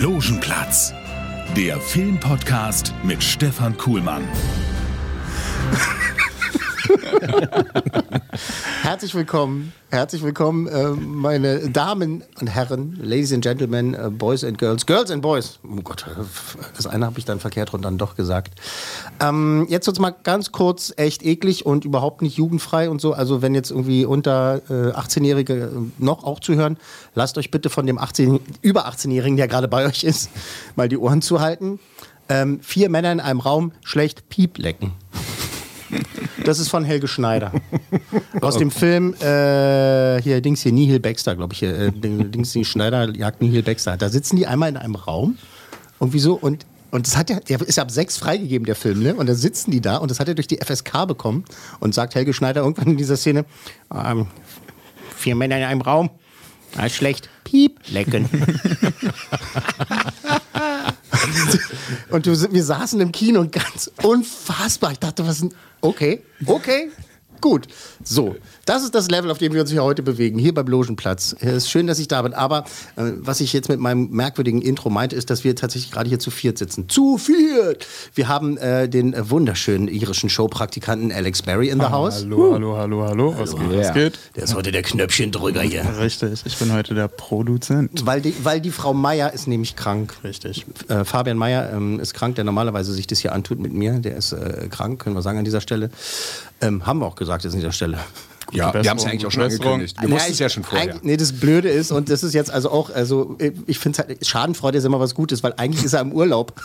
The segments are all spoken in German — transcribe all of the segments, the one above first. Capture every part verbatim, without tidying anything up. Logenplatz, der Filmpodcast mit Stefan Kuhlmann. Herzlich willkommen, herzlich willkommen, äh, meine Damen und Herren, Ladies and Gentlemen, äh, Boys and Girls, Girls and Boys. Oh Gott, das eine habe ich dann verkehrt und dann doch gesagt. Ähm, jetzt wird's mal ganz kurz echt eklig und überhaupt nicht jugendfrei und so. Also wenn jetzt irgendwie unter äh, achtzehnjährige noch auch zuhören, lasst euch bitte von dem achtzehn, über achtzehnjährigen, der gerade bei euch ist, mal die Ohren zuhalten. Ähm, vier Männer in einem Raum schlecht Piep lecken. Das ist von Helge Schneider. Aus dem Film, äh, hier, Dings, hier, Nihil Baxter, glaube ich, hier, äh, Dings, hier, Schneider jagt Nihil Baxter. Da sitzen die einmal in einem Raum und wieso, und, und das hat ja, der ist ab sechs freigegeben, der Film, ne? Und da sitzen die da und das hat er durch die F S K bekommen und sagt Helge Schneider irgendwann in dieser Szene, ähm, vier Männer in einem Raum, ah, schlecht, piep, lecken. Und du, wir saßen im Kino und ganz unfassbar. Ich dachte, was ein. Okay, okay, gut. So, das ist das Level, auf dem wir uns hier heute bewegen, hier beim Logenplatz. Es ist schön, dass ich da bin. Aber äh, was ich jetzt mit meinem merkwürdigen Intro meinte, ist, dass wir tatsächlich gerade hier zu viert sitzen. Zu viert! Wir haben äh, den äh, wunderschönen irischen Showpraktikanten Alex Barry in the house. Hallo, huh. hallo, hallo, hallo. Was hallo, geht? Was ja. geht? Der ist heute der Knöpfchendrücker hier. Richtig, ich bin heute der Produzent. Weil die, weil die Frau Meier ist nämlich krank. Richtig. Äh, Fabian Meier ähm, ist krank, der normalerweise sich das hier antut mit mir. Der ist äh, krank, können wir sagen an dieser Stelle. Ähm, haben wir auch gesagt jetzt an dieser Stelle. Ja, wir haben es ja eigentlich auch schon angekündigt. Wir wussten es ja schon vorher. Nee, das Blöde ist, und das ist jetzt also auch, also ich finde halt, Schadenfreude ist immer was Gutes, weil eigentlich ist er im Urlaub.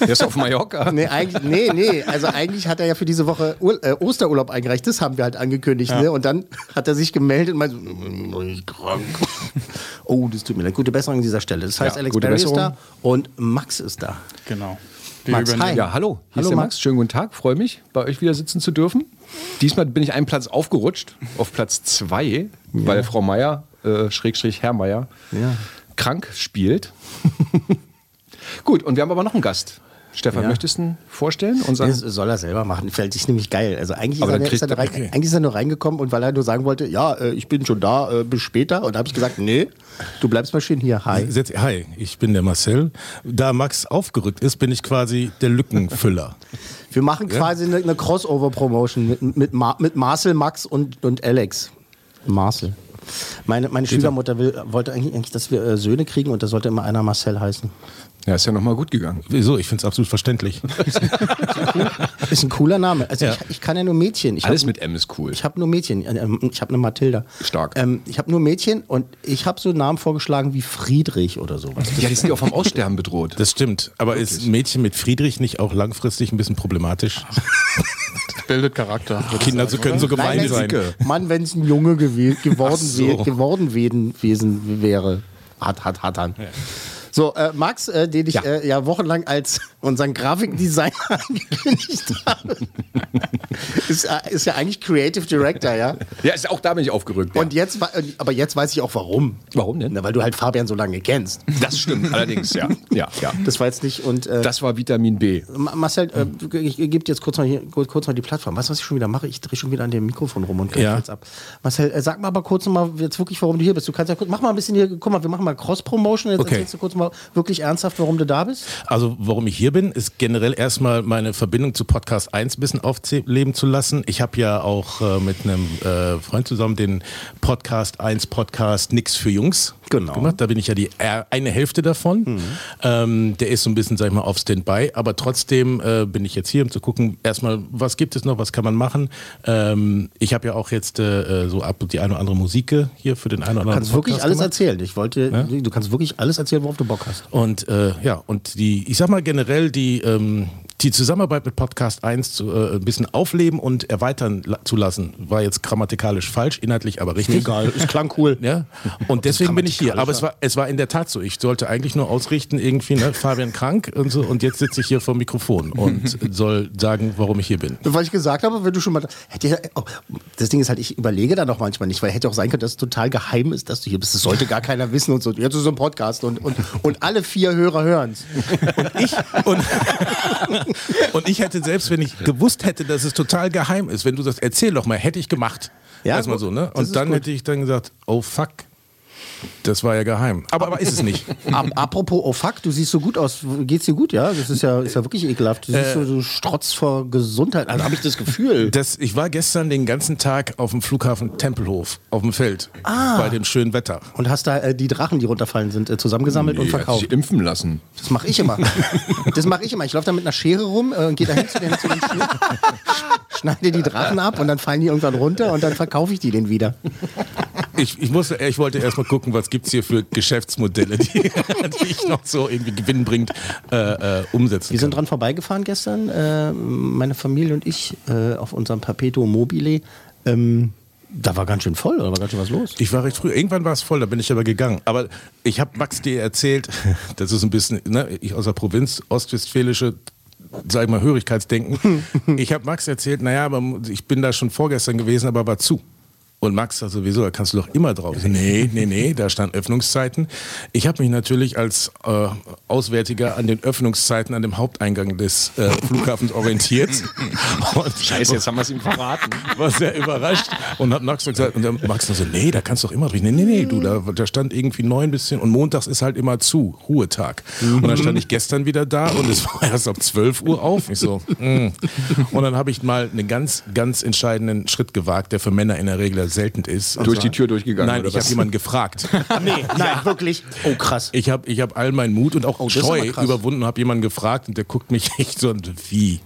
Der ist auf Mallorca. Nee, eigentlich, nee, nee, also eigentlich hat er ja für diese Woche Ur- äh, Osterurlaub eingereicht, das haben wir halt angekündigt, ja. Ne? Und dann hat er sich gemeldet und meinte, ich bin krank. Oh, das tut mir leid. Gute Besserung an dieser Stelle. Das heißt, ja, Alex Barry ist da und Max ist da. Genau. Max, hi. Ja, hallo. Hier hallo, ist der Max. Max. Schönen guten Tag. Freue mich, bei euch wieder sitzen zu dürfen. Diesmal bin ich einen Platz aufgerutscht, auf Platz zwei, ja. weil Frau Meier, äh, Schrägstrich Herr Meier, ja. krank spielt. Gut, und wir haben aber noch einen Gast. Stefan, ja. möchtest du ihn vorstellen? Unser das soll er selber machen, fällt sich nämlich geil. Also eigentlich ist, er, ist er, rein, okay. eigentlich ist er nur reingekommen und weil er nur sagen wollte, ja, ich bin schon da, bis später. Und da habe ich gesagt, nee, du bleibst mal schön hier. Hi. Hi, ich bin der Marcel. Da Max aufgerückt ist, bin ich quasi der Lückenfüller. Wir machen quasi ja? eine Crossover-Promotion mit, mit, Mar- mit Marcel, Max und, und Alex. Marcel. Meine, meine Schwiegermutter will, wollte eigentlich, dass wir äh, Söhne kriegen und da sollte immer einer Marcel heißen. Ja, ist ja nochmal gut gegangen. Wieso? Ich finde es absolut verständlich. Ist ein cooler Name. Also ja. ich, ich kann ja nur Mädchen. Ich Alles hab, mit M ist cool. Ich habe nur Mädchen. Ich habe eine Mathilda. Stark. Ähm, ich habe nur Mädchen und ich habe so einen Namen vorgeschlagen wie Friedrich oder sowas. Ja, die sind ja auch vom Aussterben bedroht. Das stimmt. Aber Wirklich? ist ein Mädchen mit Friedrich nicht auch langfristig ein bisschen problematisch? Bildet Charakter. Kinder so können so gemein Nein, sein. Mann, wenn es ein Junge gew- geworden, so. we- geworden wesen wäre. Hat, hat, hat, hat. Ja. So, äh, Max, äh, den ich ja. Äh, ja wochenlang als unseren Grafikdesigner angekündigt habe, ist, äh, ist ja eigentlich Creative Director, ja? Ja, ist auch da bin ich aufgerückt. Und ja. jetzt, aber jetzt weiß ich auch warum. Warum denn? Na, weil du halt Fabian so lange kennst. Das stimmt, allerdings, ja. ja, ja. Das war jetzt nicht und... Äh, das war Vitamin B. Marcel, äh, ich gebe dir jetzt kurz mal, hier, kurz mal die Plattform. Weißt du, was ich schon wieder mache? Ich drehe schon wieder an dem Mikrofon rum und kriege ja. jetzt ab. Marcel, äh, sag mal aber kurz nochmal jetzt wirklich, warum du hier bist. Du kannst ja kurz, mach mal ein bisschen hier, guck mal, wir machen mal Cross-Promotion. Jetzt okay. erzählst du kurz mal wirklich ernsthaft, warum du da bist? Also, warum ich hier bin, ist generell erstmal meine Verbindung zu Podcast eins ein bisschen aufleben zu lassen. Ich habe ja auch äh, mit einem äh, Freund zusammen den Podcast eins Podcast Nix für Jungs genau. gemacht. Da bin ich ja die R- eine Hälfte davon. Mhm. Ähm, der ist so ein bisschen, sag ich mal, auf Standby. Aber trotzdem äh, bin ich jetzt hier, um zu gucken, erstmal, was gibt es noch, was kann man machen? Ähm, ich habe ja auch jetzt äh, so ab und die eine oder andere Musik hier für den einen oder anderen. Du kannst Podcast wirklich alles gemacht. erzählen. Ich wollte, ja? Du kannst wirklich alles erzählen, worauf du Bock hast. Und äh, ja, und die, ich sag mal generell, die ähm, die Zusammenarbeit mit Podcast eins zu, äh, ein bisschen aufleben und erweitern la- zu lassen, war jetzt grammatikalisch falsch, inhaltlich aber richtig. Egal, es klang cool. Ja? Und deswegen bin ich hier. Aber es war, es war in der Tat so. Ich sollte eigentlich nur ausrichten, irgendwie, ne, Fabian krank und so. Und jetzt sitze ich hier vor dem Mikrofon und soll sagen, warum ich hier bin. Weil ich gesagt habe, wenn du schon mal... Hätte, oh, das Ding ist halt, ich überlege da noch manchmal nicht, weil hätte auch sein können, dass es total geheim ist, dass du hier bist. Das sollte gar keiner wissen und so. Jetzt ist so ein Podcast und, und, und alle vier Hörer hören es. Und ich... Und Und ich hätte selbst, wenn ich gewusst hätte, dass es total geheim ist, wenn du sagst, erzähl doch mal, hätte ich gemacht. Ja, erstmal so, ne? Und dann gut. hätte ich dann gesagt, oh fuck, das war ja geheim. Aber, aber ist es nicht. Apropos, oh fuck, du siehst so gut aus. Geht's dir gut, ja? Das ist ja, ist ja wirklich ekelhaft. Du siehst äh, so, so Strotz vor Gesundheit. Also habe ich das Gefühl. Das, ich war gestern den ganzen Tag auf dem Flughafen Tempelhof, auf dem Feld, ah. bei dem schönen Wetter. Und hast da äh, die Drachen, die runterfallen sind, äh, zusammengesammelt nee, und verkauft? Ich impfen lassen. Das mache ich immer. Das mache ich immer. Ich laufe da mit einer Schere rum, äh, gehe da hin zu den, zu den Schuhen, schneide die Drachen ab und dann fallen die irgendwann runter und dann verkaufe ich die denen wieder. Ich, ich, musste, ich wollte erst mal gucken, was gibt es hier für Geschäftsmodelle, die, die ich noch so irgendwie gewinnbringend äh, äh, umsetzen Wir kann. Sind dran vorbeigefahren gestern, äh, meine Familie und ich, äh, auf unserem Perpetuum mobile. Ähm, da war ganz schön voll, da war ganz schön was los. Ich war recht früh, irgendwann war es voll, da bin ich aber gegangen. Aber ich habe Max dir erzählt, das ist ein bisschen, ne, ich aus der Provinz, ostwestfälische, sag ich mal, Hörigkeitsdenken. Ich habe Max erzählt, naja, aber ich bin da schon vorgestern gewesen, aber war zu. Und Max sagt sowieso, da kannst du doch immer drauf. Nee, nee, nee, da stand Öffnungszeiten. Ich habe mich natürlich als äh, Auswärtiger an den Öffnungszeiten an dem Haupteingang des äh, Flughafens orientiert. Und, Scheiße, jetzt haben wir es ihm verraten. War sehr überrascht und habe Max gesagt, und dann Max so, nee, da kannst du doch immer drauf. Nee, nee, nee, du, da, da stand irgendwie neun bis zehn und montags ist halt immer zu, Ruhetag. Und dann stand ich gestern wieder da und es war erst ab zwölf Uhr auf. Ich so, mm. Und dann habe ich mal einen ganz, ganz entscheidenden Schritt gewagt, der für Männer in der Regel selten ist. Durch die Tür durchgegangen? Nein, oder ich habe jemanden gefragt. nee, nein, wirklich? Oh, krass. Ich habe ich hab all meinen Mut und auch oh, Scheu überwunden und habe jemanden gefragt und der guckt mich echt so und wie?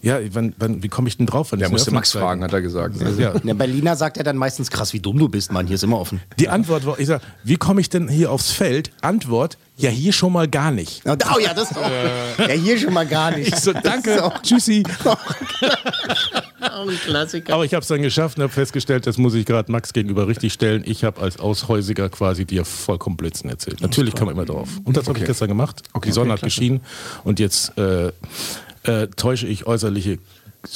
Ja, wann, wann, wie komme ich denn drauf? Der musste Max fragen, hat er gesagt. Also, ja. Der Berliner sagt ja dann meistens, krass, wie dumm du bist, Mann, hier ist immer offen. Die ja. Antwort war, ich sage, wie komme ich denn hier aufs Feld? Antwort, ja, hier schon mal gar nicht. Oh ja, das auch. Ja, hier schon mal gar nicht. Ich so, danke, tschüssi. Auch ein Klassiker. Aber ich habe es dann geschafft und habe festgestellt, das muss ich gerade Max gegenüber richtig stellen. Ich habe als Aushäusiger quasi dir vollkommen Blödsinn erzählt. Natürlich kam immer drauf. Und das okay. habe ich gestern gemacht. Okay, die Sonne okay, hat geschienen und jetzt äh, äh, täusche ich äußerliche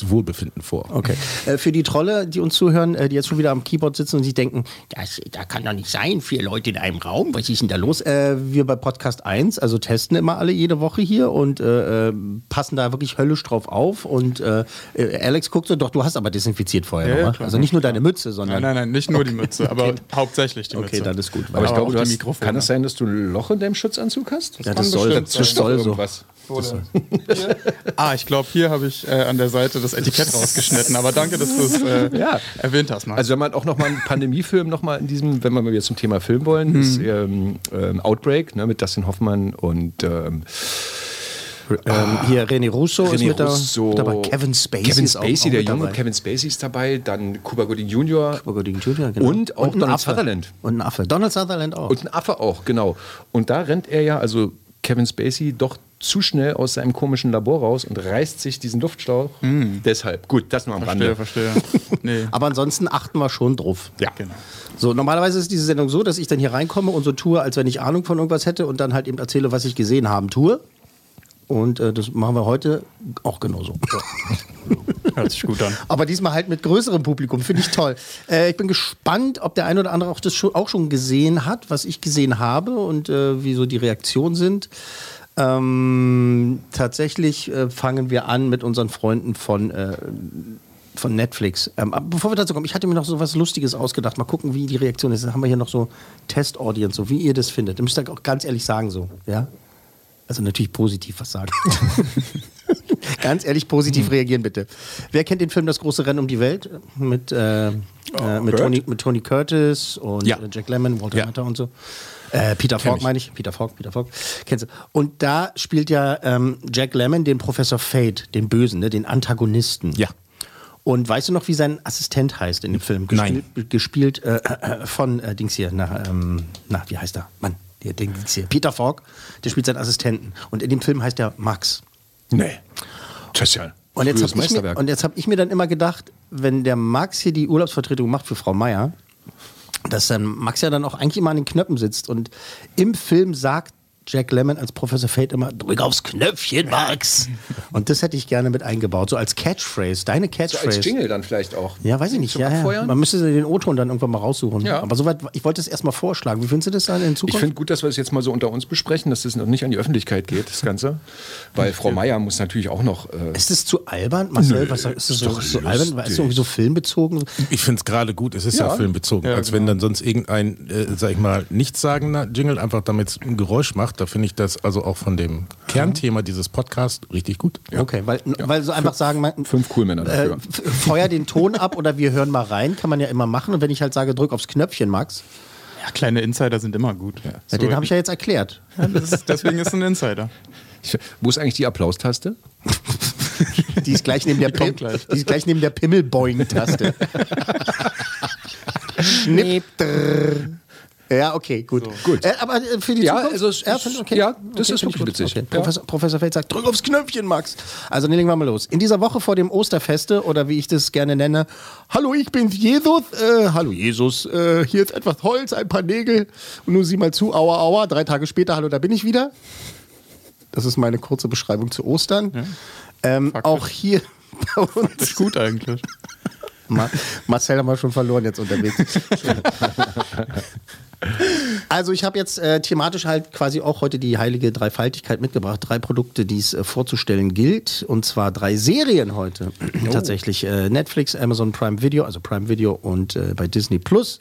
Wohlbefinden vor. Okay. Äh, für die Trolle, die uns zuhören, äh, die jetzt schon wieder am Keyboard sitzen und sich denken, das da kann doch nicht sein, vier Leute in einem Raum, was ist denn da los? Äh, wir bei Podcast eins, also testen immer alle jede Woche hier und äh, passen da wirklich höllisch drauf auf und äh, Alex guckt so, doch, du hast aber desinfiziert vorher, ja, ja, also nicht nur deine Mütze, sondern... Nein, nein, nein, nicht nur okay. die Mütze, aber okay. hauptsächlich die okay, Mütze. Okay, dann ist gut. Aber, aber ich glaube, du hast, kann es sein, dass du ein Loch in deinem Schutzanzug hast? Das, ja, das soll, das das soll so. Irgendwas. Ah, ich glaube, hier habe ich äh, an der Seite das Etikett rausgeschnitten, aber danke, dass du es äh, ja. erwähnt hast, Marc. Also wenn man auch nochmal einen Pandemiefilm nochmal in diesem, wenn wir jetzt zum Thema Film wollen, mhm. ist ähm, ähm, Outbreak, ne, mit Dustin Hoffmann und ähm, ähm, hier René Russo René ist mit Russo, dabei, Kevin Spacey, Kevin Spacey ist auch, auch der junge dabei. Kevin Spacey ist dabei, dann Cuba Gooding Junior Cuba Gooding Junior, genau. Und auch und Donald Affe. Sutherland. Und ein Affe, Donald Sutherland auch. Und ein Affe auch, genau. Und da rennt er ja, also Kevin Spacey, doch zu schnell aus seinem komischen Labor raus und reißt sich diesen Luftschlauch. Mm. Deshalb. Gut, das nur am Rande. Verstehe, verstehe. Nee. Aber ansonsten achten wir schon drauf. Ja, genau. So, normalerweise ist diese Sendung so, dass ich dann hier reinkomme und so tue, als wenn ich Ahnung von irgendwas hätte und dann halt eben erzähle, was ich gesehen haben tue. Und äh, das machen wir heute auch genauso. Hört sich gut an. Aber diesmal halt mit größerem Publikum, finde ich toll. Äh, ich bin gespannt, ob der ein oder andere auch das schon, auch schon gesehen hat, was ich gesehen habe und äh, wie so die Reaktionen sind. Ähm, tatsächlich äh, fangen wir an mit unseren Freunden von, äh, von Netflix. Ähm, aber bevor wir dazu kommen, ich hatte mir noch so was Lustiges ausgedacht. Mal gucken, wie die Reaktion ist. Dann haben wir hier noch so Test-Audience, so wie ihr das findet. Ihr müsst ja auch ganz ehrlich sagen, so, ja? Also natürlich positiv was sagen. Ganz ehrlich, positiv reagieren bitte. Wer kennt den Film Das große Rennen um die Welt? Mit, äh, äh, mit, Tony, mit Tony Curtis und ja. Jack Lemmon, Walter ja. Matthau und so. Äh, Peter Falk meine ich. Peter Falk, Peter Falk. Kennst du. Und da spielt ja ähm, Jack Lemmon den Professor Fate, den Bösen, ne? Den Antagonisten. Ja. Und weißt du noch, wie sein Assistent heißt in dem Film? Gespielt, Nein. Gespielt äh, äh, von äh, Dings hier, na, ähm, na, wie heißt er? Mann, der Dings hier. Peter Falk, der spielt seinen Assistenten. Und in dem Film heißt er Max. Nee. Das ist ja und jetzt habe ich, hab ich mir dann immer gedacht, wenn der Max hier die Urlaubsvertretung macht für Frau Meier, dass dann Max ja dann auch eigentlich immer an den Knöpfen sitzt. Und im Film sagt Jack Lemmon als Professor Fate immer, drück aufs Knöpfchen, Max. Und das hätte ich gerne mit eingebaut, so als Catchphrase, deine Catchphrase. So als Jingle dann vielleicht auch. Ja, weiß ich nicht. Ja, ja. Man müsste den O-Ton dann irgendwann mal raussuchen. Ja. Aber soweit, ich wollte es erstmal vorschlagen. Wie findest du das dann in Zukunft? Ich finde gut, dass wir es das jetzt mal so unter uns besprechen, dass das noch nicht an die Öffentlichkeit geht, das Ganze. Weil Frau Meier muss natürlich auch noch... Äh ist das zu albern, Marcel? Nö, was, ist das so, so albern? Ist das irgendwie so filmbezogen? Ich finde es gerade gut, es ist ja, ja filmbezogen. Ja, als genau. wenn dann sonst irgendein, äh, sag ich mal, nichtssagender Jingle einfach damit ein Geräusch macht. Da finde ich das also auch von dem Kernthema dieses Podcasts richtig gut. Ja. Okay, weil, ja. weil so einfach fünf, sagen, man, fünf Coolmänner dafür. Äh, feuer den Ton ab oder wir hören mal rein, kann man ja immer machen. Und wenn ich halt sage, drück aufs Knöpfchen, Max. Ja, kleine Insider sind immer gut. Ja. So, den habe ich ja jetzt erklärt. Ja, das ist, deswegen ist es ein Insider. Ich, wo ist eigentlich die Applaustaste? Die ist gleich neben der, Pim- gleich. Die ist gleich neben der Pimmelboing-Taste. Schnipp. Ja, okay, gut. So. gut. Äh, aber für die ja, Zukunft? Also, ja, find, okay. ja, das okay, ist wirklich witzig. Okay. Ja. Professor, Professor Feld sagt, drück aufs Knöpfchen, Max. Also, dann legen wir mal los. In dieser Woche vor dem Osterfeste, oder wie ich das gerne nenne, hallo, ich bin Jesus. Äh, hallo, Jesus. Äh, hier ist etwas Holz, ein paar Nägel. Und nun sieh mal zu, aua, aua. Drei Tage später, hallo, da bin ich wieder. Das ist meine kurze Beschreibung zu Ostern. Ja. Ähm, auch hier bei uns. Das ist gut eigentlich. Mar- Marcel haben wir schon verloren jetzt unterwegs. Also ich habe jetzt äh, thematisch halt quasi auch heute die heilige Dreifaltigkeit mitgebracht. Drei Produkte, die es äh, vorzustellen gilt. Und zwar drei Serien heute. Oh. Tatsächlich äh, Netflix, Amazon Prime Video, also Prime Video und äh, bei Disney Plus.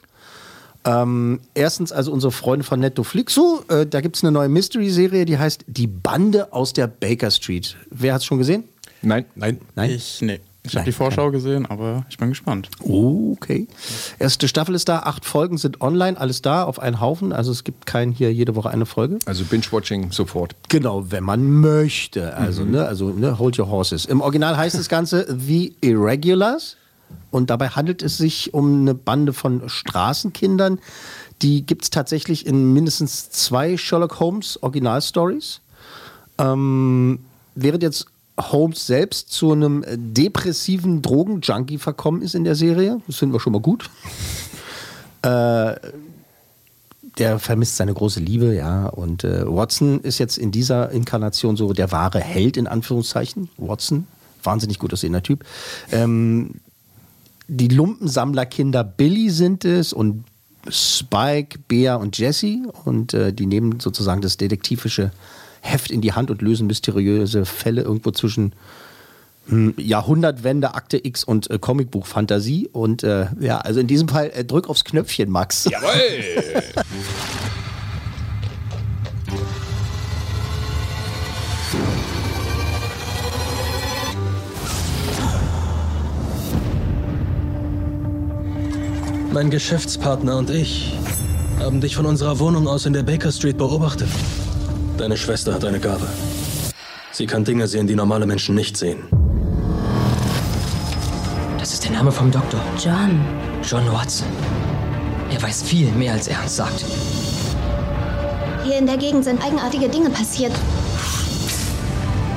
Ähm, erstens also unsere Freunde von Netflixu. Äh, da gibt es eine neue Mystery-Serie, die heißt Die Bande aus der Baker Street. Wer hat es schon gesehen? Nein. Nein? Nein? Ich, nee. Ich habe die Vorschau gesehen, aber ich bin gespannt. Okay. Erste Staffel ist da, acht Folgen sind online, alles da, auf einen Haufen. Also es gibt kein hier jede Woche eine Folge. Also Binge-Watching sofort. Genau, wenn man möchte. Also, mhm. ne, also ne, hold your horses. Im Original heißt das Ganze The Irregulars. Und dabei handelt es sich um eine Bande von Straßenkindern. Die gibt es tatsächlich in mindestens zwei Sherlock Holmes Original-Stories. Ähm, während jetzt Holmes selbst zu einem depressiven Drogenjunkie verkommen ist in der Serie. Das finden wir schon mal gut. äh, der vermisst seine große Liebe, ja. Und äh, Watson ist jetzt in dieser Inkarnation so der wahre Held, in Anführungszeichen. Watson, wahnsinnig gut aussehender Typ. Ähm, die Lumpensammlerkinder Billy sind es und Spike, Bea und Jesse. Und äh, die nehmen sozusagen das detektivische Heft in die Hand und lösen mysteriöse Fälle irgendwo zwischen hm, Jahrhundertwende, Akte X und äh, Comicbuch-Fantasie. Und äh, ja, also in diesem Fall äh, drück aufs Knöpfchen, Max. Jawohl! Mein Geschäftspartner und ich haben dich von unserer Wohnung aus in der Baker Street beobachtet. Deine Schwester hat eine Gabe. Sie kann Dinge sehen, die normale Menschen nicht sehen. Das ist der Name vom Doktor. John. John Watson. Er weiß viel mehr, als er uns sagt. Hier in der Gegend sind eigenartige Dinge passiert.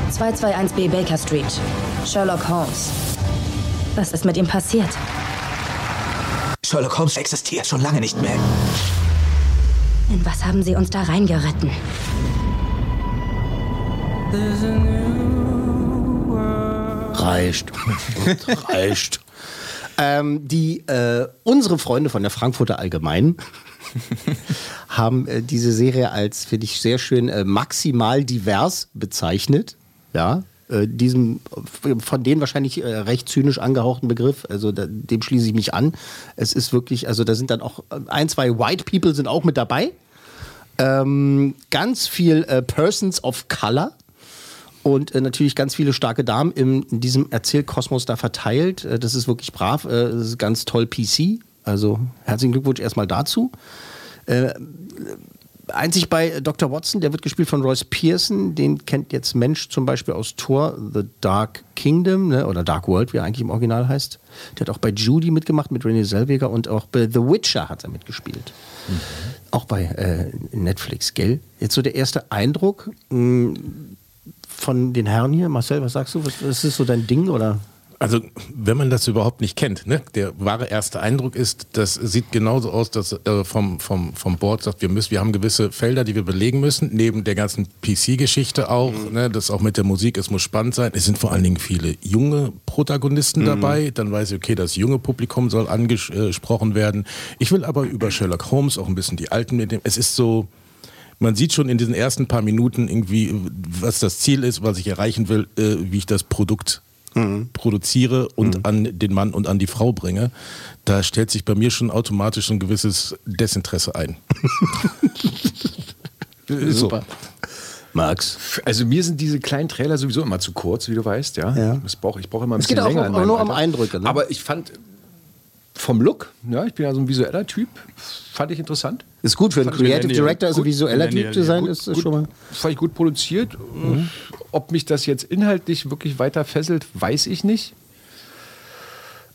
zwei zwei eins b Baker Street. Sherlock Holmes. Was ist mit ihm passiert? Sherlock Holmes existiert schon lange nicht mehr. In was haben sie uns da reingeritten? Reicht. Reicht. ähm, die, äh, unsere Freunde von der Frankfurter Allgemeinen haben äh, diese Serie als, finde ich, sehr schön äh, maximal divers bezeichnet. Ja, äh, diesem von denen wahrscheinlich äh, recht zynisch angehauchten Begriff, also da, dem schließe ich mich an. Es ist wirklich, also da sind dann auch ein, zwei White People sind auch mit dabei. Ähm, ganz viel äh, Persons of Color. Und äh, natürlich ganz viele starke Damen im, in diesem Erzählkosmos da verteilt. Äh, das ist wirklich brav. Äh, das ist ganz toll P C. Also herzlichen Glückwunsch erstmal dazu. Äh, einzig bei Doktor Watson, der wird gespielt von Royce Pearson. Den kennt jetzt Mensch zum Beispiel aus Thor, The Dark Kingdom, ne? Oder Dark World, wie er eigentlich im Original heißt. Der hat auch bei Judy mitgemacht mit Renée Zellweger und auch bei The Witcher hat er mitgespielt. Mhm. Auch bei äh, Netflix, gell? Jetzt so der erste Eindruck. Mh, von den Herren hier. Marcel, was sagst du? Was, ist das so dein Ding, oder? Also, wenn man das überhaupt nicht kennt, ne? Der wahre erste Eindruck ist, das sieht genauso aus, dass äh, vom, vom, vom Board sagt, wir müssen, wir haben gewisse Felder, die wir belegen müssen, neben der ganzen P C-Geschichte auch, mhm. ne? Das auch mit der Musik, es muss spannend sein. Es sind vor allen Dingen viele junge Protagonisten mhm. dabei, dann weiß ich, okay, das junge Publikum soll angesprochen werden. Ich will aber über Sherlock Holmes auch ein bisschen die Alten mitnehmen. Es ist so... Man sieht schon in diesen ersten paar Minuten irgendwie, was das Ziel ist, was ich erreichen will, äh, wie ich das Produkt mhm. produziere und mhm. an den Mann und an die Frau bringe. Da stellt sich bei mir schon automatisch ein gewisses Desinteresse ein. Super. Max? Also mir sind diese kleinen Trailer sowieso immer zu kurz, wie du weißt. Ja. ja. Ich brauche ich brauch immer ein es bisschen länger. Es geht auch nur um Eindrücke. Ne? Aber ich fand... Vom Look, ja, ich bin ja so ein visueller Typ, fand ich interessant. Ist gut für einen Creative Director, also visueller Typ zu sein, ist schon mal. Fand ich gut produziert. Mhm. Ob mich das jetzt inhaltlich wirklich weiter fesselt, weiß ich nicht.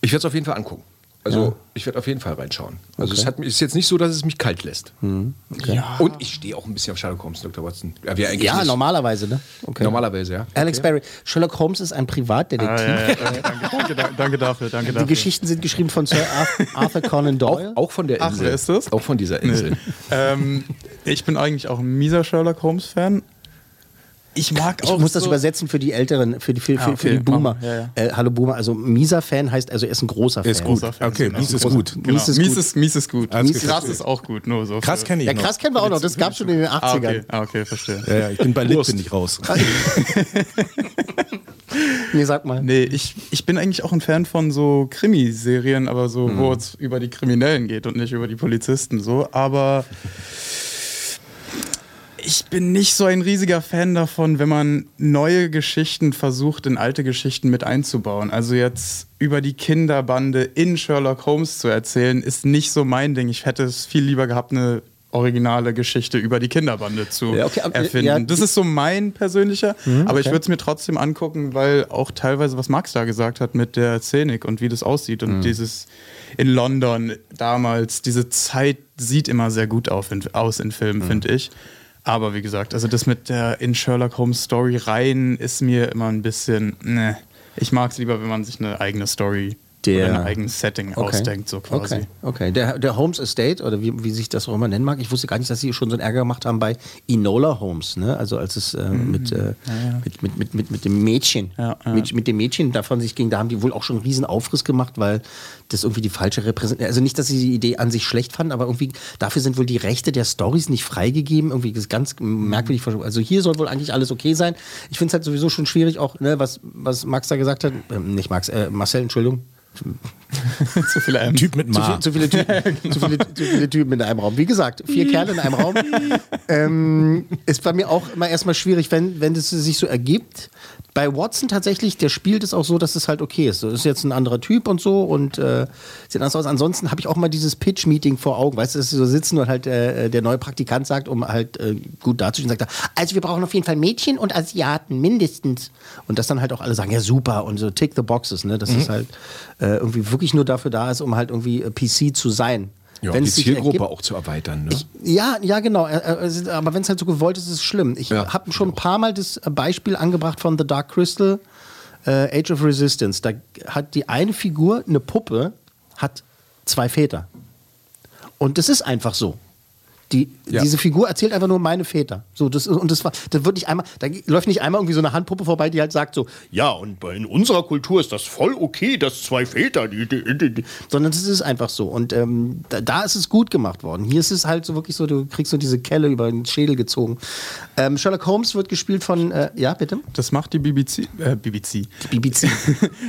Ich werde es auf jeden Fall angucken. Also ja. ich werde auf jeden Fall reinschauen. Also okay. es hat, ist jetzt nicht so, dass es mich kalt lässt. Mhm. Okay. Ja. Und ich stehe auch ein bisschen auf Sherlock Holmes, Doktor Watson. Ja, wir eigentlich ja nicht. Normalerweise, ne? Okay. Normalerweise, ja. Alex okay. Barry. Sherlock Holmes ist ein Privatdetektiv. Ah, ja, ja. danke, danke, danke dafür, danke Die dafür. Geschichten sind geschrieben von Sir Arthur Conan Doyle. Auch, auch von der Insel. Ach, ist das? Auch von dieser Insel. Nee. ähm, ich bin eigentlich auch ein mieser Sherlock Holmes-Fan. Ich mag auch. Ich muss das so übersetzen für die Älteren, für die, für, für, ah, okay. für die Boomer. Ja, ja. Äh, hallo Boomer, also mieser Fan heißt, also er ist ein großer Fan. Ist gut. Okay, mies ist gut. Genau. Mies, ist mies, gut. Ist, mies ist gut. Mies ist krass gut. Ist auch gut. Nur so krass kenne ich Ja, krass kennen wir auch noch. Das gab es schon in den achtzigern. Ah, okay, ah, okay verstehe. Ja, ja, ich bin bei Lit, bin ich raus. Nee, sag mal. Nee, ich, ich bin eigentlich auch ein Fan von so Krimiserien, aber so, mhm. wo es über die Kriminellen geht und nicht über die Polizisten so. Aber... Ich bin nicht so ein riesiger Fan davon, wenn man neue Geschichten versucht, in alte Geschichten mit einzubauen. Also jetzt über die Kinderbande in Sherlock Holmes zu erzählen, ist nicht so mein Ding. Ich hätte es viel lieber gehabt, eine originale Geschichte über die Kinderbande zu ja, okay, aber, erfinden. Ja, das ist so mein persönlicher, mhm, aber okay. ich würde es mir trotzdem angucken, weil auch teilweise, was Max da gesagt hat mit der Szenik und wie das aussieht und mhm. dieses... In London damals, diese Zeit sieht immer sehr gut auf in, aus in Filmen, mhm. finde ich. Aber wie gesagt, also das mit der in Sherlock Holmes Story rein ist mir immer ein bisschen, ne. Ich mag es lieber, wenn man sich eine eigene Story der, oder ein eigenes Setting okay. ausdenkt, so quasi. Okay, okay. Der, der Holmes Estate, oder wie, wie sich das auch immer nennen mag, ich wusste gar nicht, dass sie schon so einen Ärger gemacht haben bei Enola Holmes, ne? Also als es äh, mhm. mit, äh, ja, ja. Mit, mit, mit, mit, mit dem Mädchen, ja, ja. Mit, mit dem Mädchen davon sich ging, da haben die wohl auch schon einen riesen Aufriss gemacht, weil das irgendwie die falsche Repräsentation, also nicht, dass sie die Idee an sich schlecht fanden, aber irgendwie dafür sind wohl die Rechte der Storys nicht freigegeben, irgendwie das ganz merkwürdig, also hier soll wohl eigentlich alles okay sein. Ich finde es halt sowieso schon schwierig, auch ne, was, was Max da gesagt hat, äh, nicht Max, äh, Marcel, Entschuldigung, zu viele ähm, Typ mit Ma. Zu, zu, viele Typen, zu, viele, zu viele Typen in einem Raum. Wie gesagt, vier Kerle in einem Raum. Ähm, ist bei mir auch immer erstmal schwierig, wenn, wenn das sich so ergibt. Bei Watson tatsächlich, der spielt es auch so, dass es halt okay ist. Das ist jetzt ein anderer Typ und so und äh, sieht anders aus. Ansonsten habe ich auch mal dieses Pitch-Meeting vor Augen, weißt du, dass sie so sitzen und halt äh, der neue Praktikant sagt, um halt äh, gut dazustehen, sagt er, also wir brauchen auf jeden Fall Mädchen und Asiaten, mindestens. Und dass dann halt auch alle sagen, ja super und so tick the boxes, ne, dass mhm. es halt äh, irgendwie wirklich nur dafür da ist, um halt irgendwie P C zu sein. Ja, die Zielgruppe ergibt, auch zu erweitern. Ne? Ich, ja, ja, genau. Aber wenn es halt so gewollt ist, ist es schlimm. Ich ja, habe schon ein paar Mal das Beispiel angebracht von The Dark Crystal, äh, Age of Resistance. Da hat die eine Figur, eine Puppe, hat zwei Väter. Und das ist einfach so. Die, ja. Diese Figur erzählt einfach nur meine Väter. So, das, und das war, da wird nicht einmal, da läuft nicht einmal irgendwie so eine Handpuppe vorbei, die halt sagt so, ja, und in unserer Kultur ist das voll okay, dass zwei Väter, die, die, die, die. Sondern es ist einfach so. Und ähm, da, da ist es gut gemacht worden. Hier ist es halt so wirklich so, du kriegst so diese Kelle über den Schädel gezogen. Ähm, Sherlock Holmes wird gespielt von, äh, ja, bitte? Das macht die B B C, äh, B B C. Die B B C.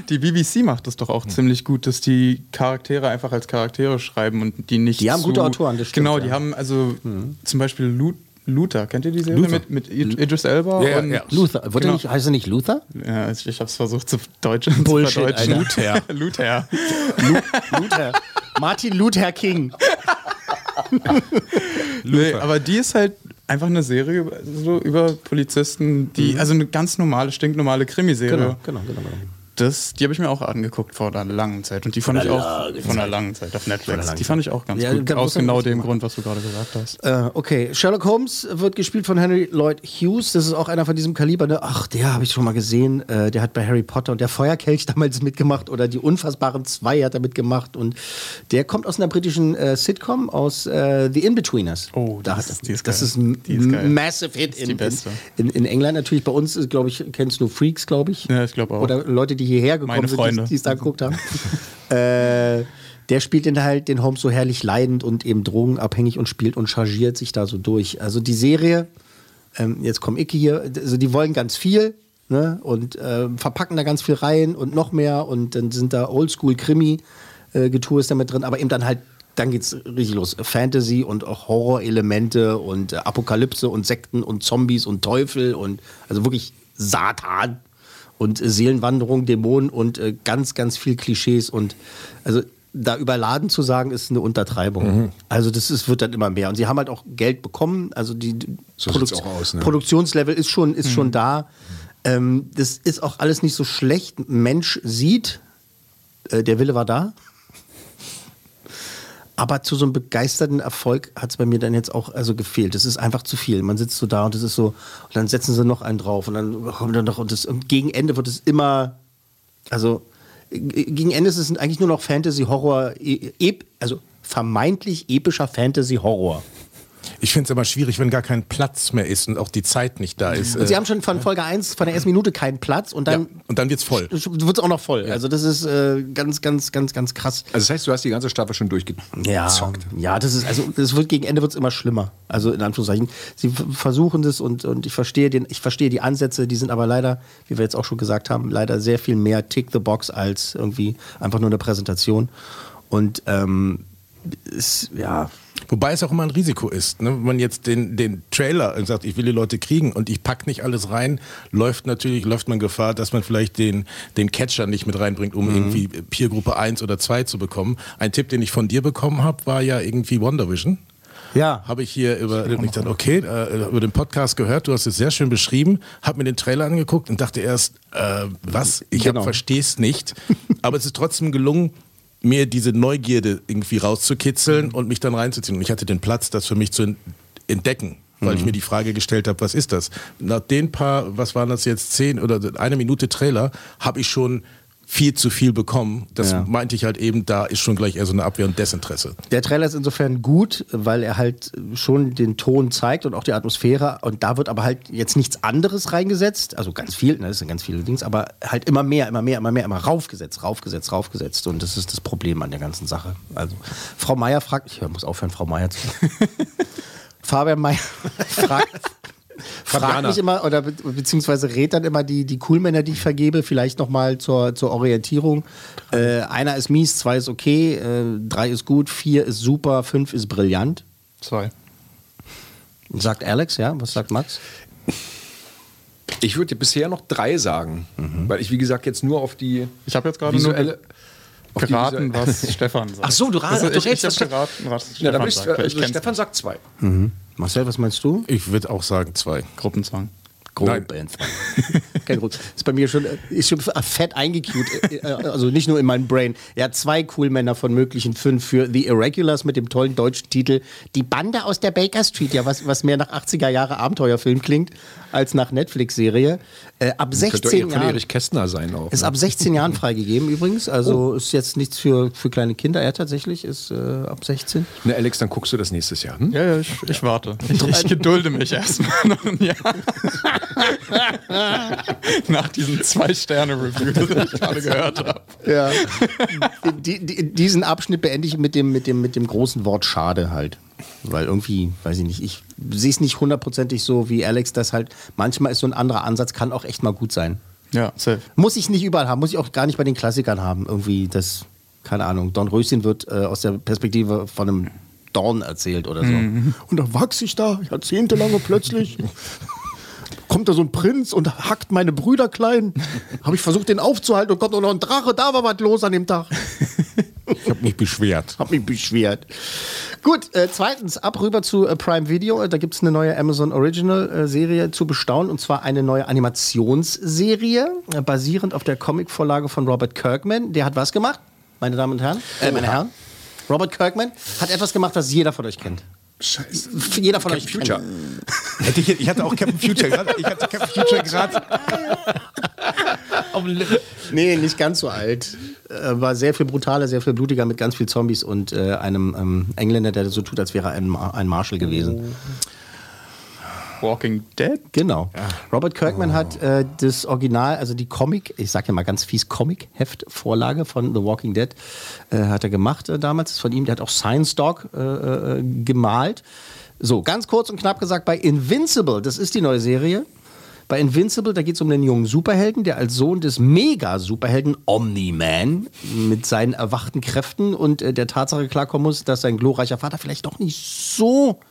Die B B C macht das doch auch mhm. ziemlich gut, dass die Charaktere einfach als Charaktere schreiben und die nicht Die haben zu, gute Autoren, das stimmt. Genau, die ja. haben, also Mhm. zum Beispiel Lu- Luther, kennt ihr die Serie mit, mit Idris Elba? Ja, und ja. Luther, genau. nicht, heißt er nicht Luther? Ja, ich, ich hab's versucht zu deutschen. Bullshit, zu Luther. Luther. Lu- Luther. Martin Luther King. Nee, aber die ist halt einfach eine Serie so über Polizisten, die, mhm. also eine ganz normale, stinknormale Krimiserie. Genau, genau, genau. genau. Das, die habe ich mir auch angeguckt vor einer langen Zeit. Und die fand ich auch von einer langen Zeit auf Netflix. Die fand ich auch ganz ja, gut. Aus genau dem machen. Grund, was du gerade gesagt hast. Äh, okay, Sherlock Holmes wird gespielt von Henry Lloyd Hughes. Das ist auch einer von diesem Kaliber. Ne? Ach, der habe ich schon mal gesehen. Äh, der hat bei Harry Potter und der Feuerkelch damals mitgemacht. Oder die unfassbaren Zwei hat er mitgemacht. Und der kommt aus einer britischen äh, Sitcom, aus äh, The Inbetweeners. Oh, da das, hat, ist, das ist ein m- massive Hit in, in, in England. Natürlich bei uns, glaube ich, kennst du Freaks, glaube ich. Ja, ich glaube auch. Oder Leute, die die hierher gekommen sind, die es da geguckt haben. äh, der spielt den halt den Holmes so herrlich leidend und eben drogenabhängig und spielt und chargiert sich da so durch. Also die Serie, ähm, jetzt komme ich hier, also die wollen ganz viel, ne, und äh, verpacken da ganz viel rein und noch mehr und dann sind da Oldschool-Krimi-Getue ist damit drin, aber eben dann halt, dann geht's richtig los. Fantasy und auch Horror-Elemente und äh, Apokalypse und Sekten und Zombies und Teufel und also wirklich Satan. Und Seelenwanderung, Dämonen und äh, ganz, ganz viel Klischees. Und also da überladen zu sagen, ist eine Untertreibung. Mhm. Also das ist, wird dann immer mehr. Und sie haben halt auch Geld bekommen. Also die so Produk- auch aus, ne? Produktionslevel ist schon, ist mhm. schon da. Ähm, das ist auch alles nicht so schlecht. Ein Mensch sieht, äh, der Wille war da. Aber zu so einem begeisterten Erfolg hat es bei mir dann jetzt auch also gefehlt. Das ist einfach zu viel. Man sitzt so da und es ist so, und dann setzen sie noch einen drauf und dann kommt dann noch und, das, und gegen Ende wird es immer, also gegen Ende ist es eigentlich nur noch Fantasy-Horror, ep, also vermeintlich epischer Fantasy-Horror. Ich finde es immer schwierig, wenn gar kein Platz mehr ist und auch die Zeit nicht da ist. Und sie haben schon von Folge eins, von der ersten Minute keinen Platz und dann, ja, und dann wird's voll. Wird's auch noch voll. Ja. Also das ist äh, ganz, ganz, ganz, ganz krass. Also das heißt, du hast die ganze Staffel schon durchgezockt. Ja, ja, das ist, also das wird gegen Ende wird's immer schlimmer. Also in Anführungszeichen. Sie f- versuchen das und, und ich verstehe den, ich verstehe die Ansätze, die sind aber leider, wie wir jetzt auch schon gesagt haben, leider sehr viel mehr Tick the Box als irgendwie einfach nur eine Präsentation. Und ähm, ist, ja. Wobei es auch immer ein Risiko ist. Ne? Wenn man jetzt den, den Trailer sagt, ich will die Leute kriegen und ich pack nicht alles rein, läuft natürlich, läuft man Gefahr, dass man vielleicht den, den Catcher nicht mit reinbringt, um mhm. irgendwie Peergruppe eins oder zwei zu bekommen. Ein Tipp, den ich von dir bekommen habe, war ja irgendwie WandaVision. Ja. Habe ich hier über, ich dachte, okay, äh, über den Podcast gehört, du hast es sehr schön beschrieben, habe mir den Trailer angeguckt und dachte erst, äh, was? Ich genau. verstehe es nicht. Aber es ist trotzdem gelungen, mir diese Neugierde irgendwie rauszukitzeln und mich dann reinzuziehen. Und ich hatte den Platz, das für mich zu entdecken, weil mhm. ich mir die Frage gestellt habe, was ist das? Nach den paar, was waren das jetzt, zehn oder eine Minute Trailer, habe ich schon viel zu viel bekommen. Das ja. meinte ich halt eben, da ist schon gleich eher so eine Abwehr und Desinteresse. Der Trailer ist insofern gut, weil er halt schon den Ton zeigt und auch die Atmosphäre. Und da wird aber halt jetzt nichts anderes reingesetzt. Also ganz viel, ne, das sind ganz viele Dings, aber halt immer mehr, immer mehr, immer mehr, immer raufgesetzt, raufgesetzt, raufgesetzt. Und das ist das Problem an der ganzen Sache. Also Frau Meier fragt, ich muss aufhören, Frau Meier zu Fabian Meier fragt... Frag mich immer, oder be- beziehungsweise rät dann immer die, die Coolmänner, die ich vergebe, vielleicht nochmal zur, zur Orientierung. Äh, einer ist mies, zwei ist okay, äh, drei ist gut, vier ist super, fünf ist brillant. Zwei. Sagt Alex, ja? Was sagt Max? Ich würde bisher noch drei sagen, mhm. weil ich, wie gesagt, jetzt nur auf die ich habe jetzt gerade visuelle... Geraten, was Stefan sagt. Ach so, du ratest. Also ich, ich habe geraten, was ja, Stefan bist, sagt. Also Stefan sagt zwei. Mhm. Marcel, was meinst du? Ich würde auch sagen zwei. Gruppenzwang. Gruppenzwang. Kein Grund. Ist bei mir schon, ist schon fett eingecued. Also nicht nur in meinem Brain. Ja, zwei Coolmänner von möglichen fünf für The Irregulars mit dem tollen deutschen Titel Die Bande aus der Baker Street. Ja, was, was mehr nach achtziger Jahre Abenteuerfilm klingt als nach Netflix-Serie. Äh, ab sechzehn Jahren. Erich Kästner sein auch. Ist ne? ab sechzehn Jahren freigegeben übrigens. Also oh. ist jetzt nichts für, für kleine Kinder. Er ja, tatsächlich ist äh, ab sechzehn. Na Alex, dann guckst du das nächstes Jahr. Hm? Ja, ja, ich, ich warte. Ich, ich gedulde mich erstmal noch ein Jahr. Nach diesem Zwei-Sterne-Review, das ich gerade gehört habe. Ja. Die, die, diesen Abschnitt beende ich mit dem, mit, dem, mit dem großen Wort schade halt. Weil irgendwie, weiß ich nicht, ich sehe es nicht hundertprozentig so wie Alex, dass halt manchmal ist so ein anderer Ansatz, kann auch echt mal gut sein. Ja, safe. Muss ich nicht überall haben, muss ich auch gar nicht bei den Klassikern haben. Irgendwie das, keine Ahnung, Dornröschen wird äh, aus der Perspektive von einem Dorn erzählt oder so. Mhm. Und da wachse ich da jahrzehntelange plötzlich... Kommt da so ein Prinz und hackt meine Brüder klein. Habe ich versucht, den aufzuhalten und kommt auch noch ein Drache. Da war was los an dem Tag. Ich habe mich beschwert. Hab mich beschwert. Gut, äh, zweitens, ab rüber zu äh, Prime Video. Da gibt es eine neue Amazon Original äh, Serie zu bestaunen, und zwar eine neue Animationsserie, äh, basierend auf der Comicvorlage von Robert Kirkman. Der hat was gemacht, meine Damen und Herren? Äh, meine Herren. Robert Kirkman hat etwas gemacht, was jeder von euch kennt. Scheiße. Jeder von Captain euch Future. Hätte ich, ich hatte auch Captain Future gerade. Ich hatte Captain Future gerade. Nee, nicht ganz so alt. War sehr viel brutaler, sehr viel blutiger, mit ganz viel Zombies und äh, einem ähm, Engländer, der so tut, als wäre er ein, Ma- ein Marshal gewesen. Walking Dead? Genau. Ja. Robert Kirkman oh. hat äh, das Original, also die Comic, ich sag ja mal ganz fies Comic-Heft-Vorlage von The Walking Dead, äh, hat er gemacht äh, damals. Das ist von ihm. Der hat auch Science Dog äh, äh, gemalt. So, ganz kurz und knapp gesagt, bei Invincible, das ist die neue Serie. Bei Invincible, da geht es um einen jungen Superhelden, der als Sohn des Mega-Superhelden Omni-Man mit seinen erwachten Kräften und äh, der Tatsache klarkommen muss, dass sein glorreicher Vater vielleicht doch nicht so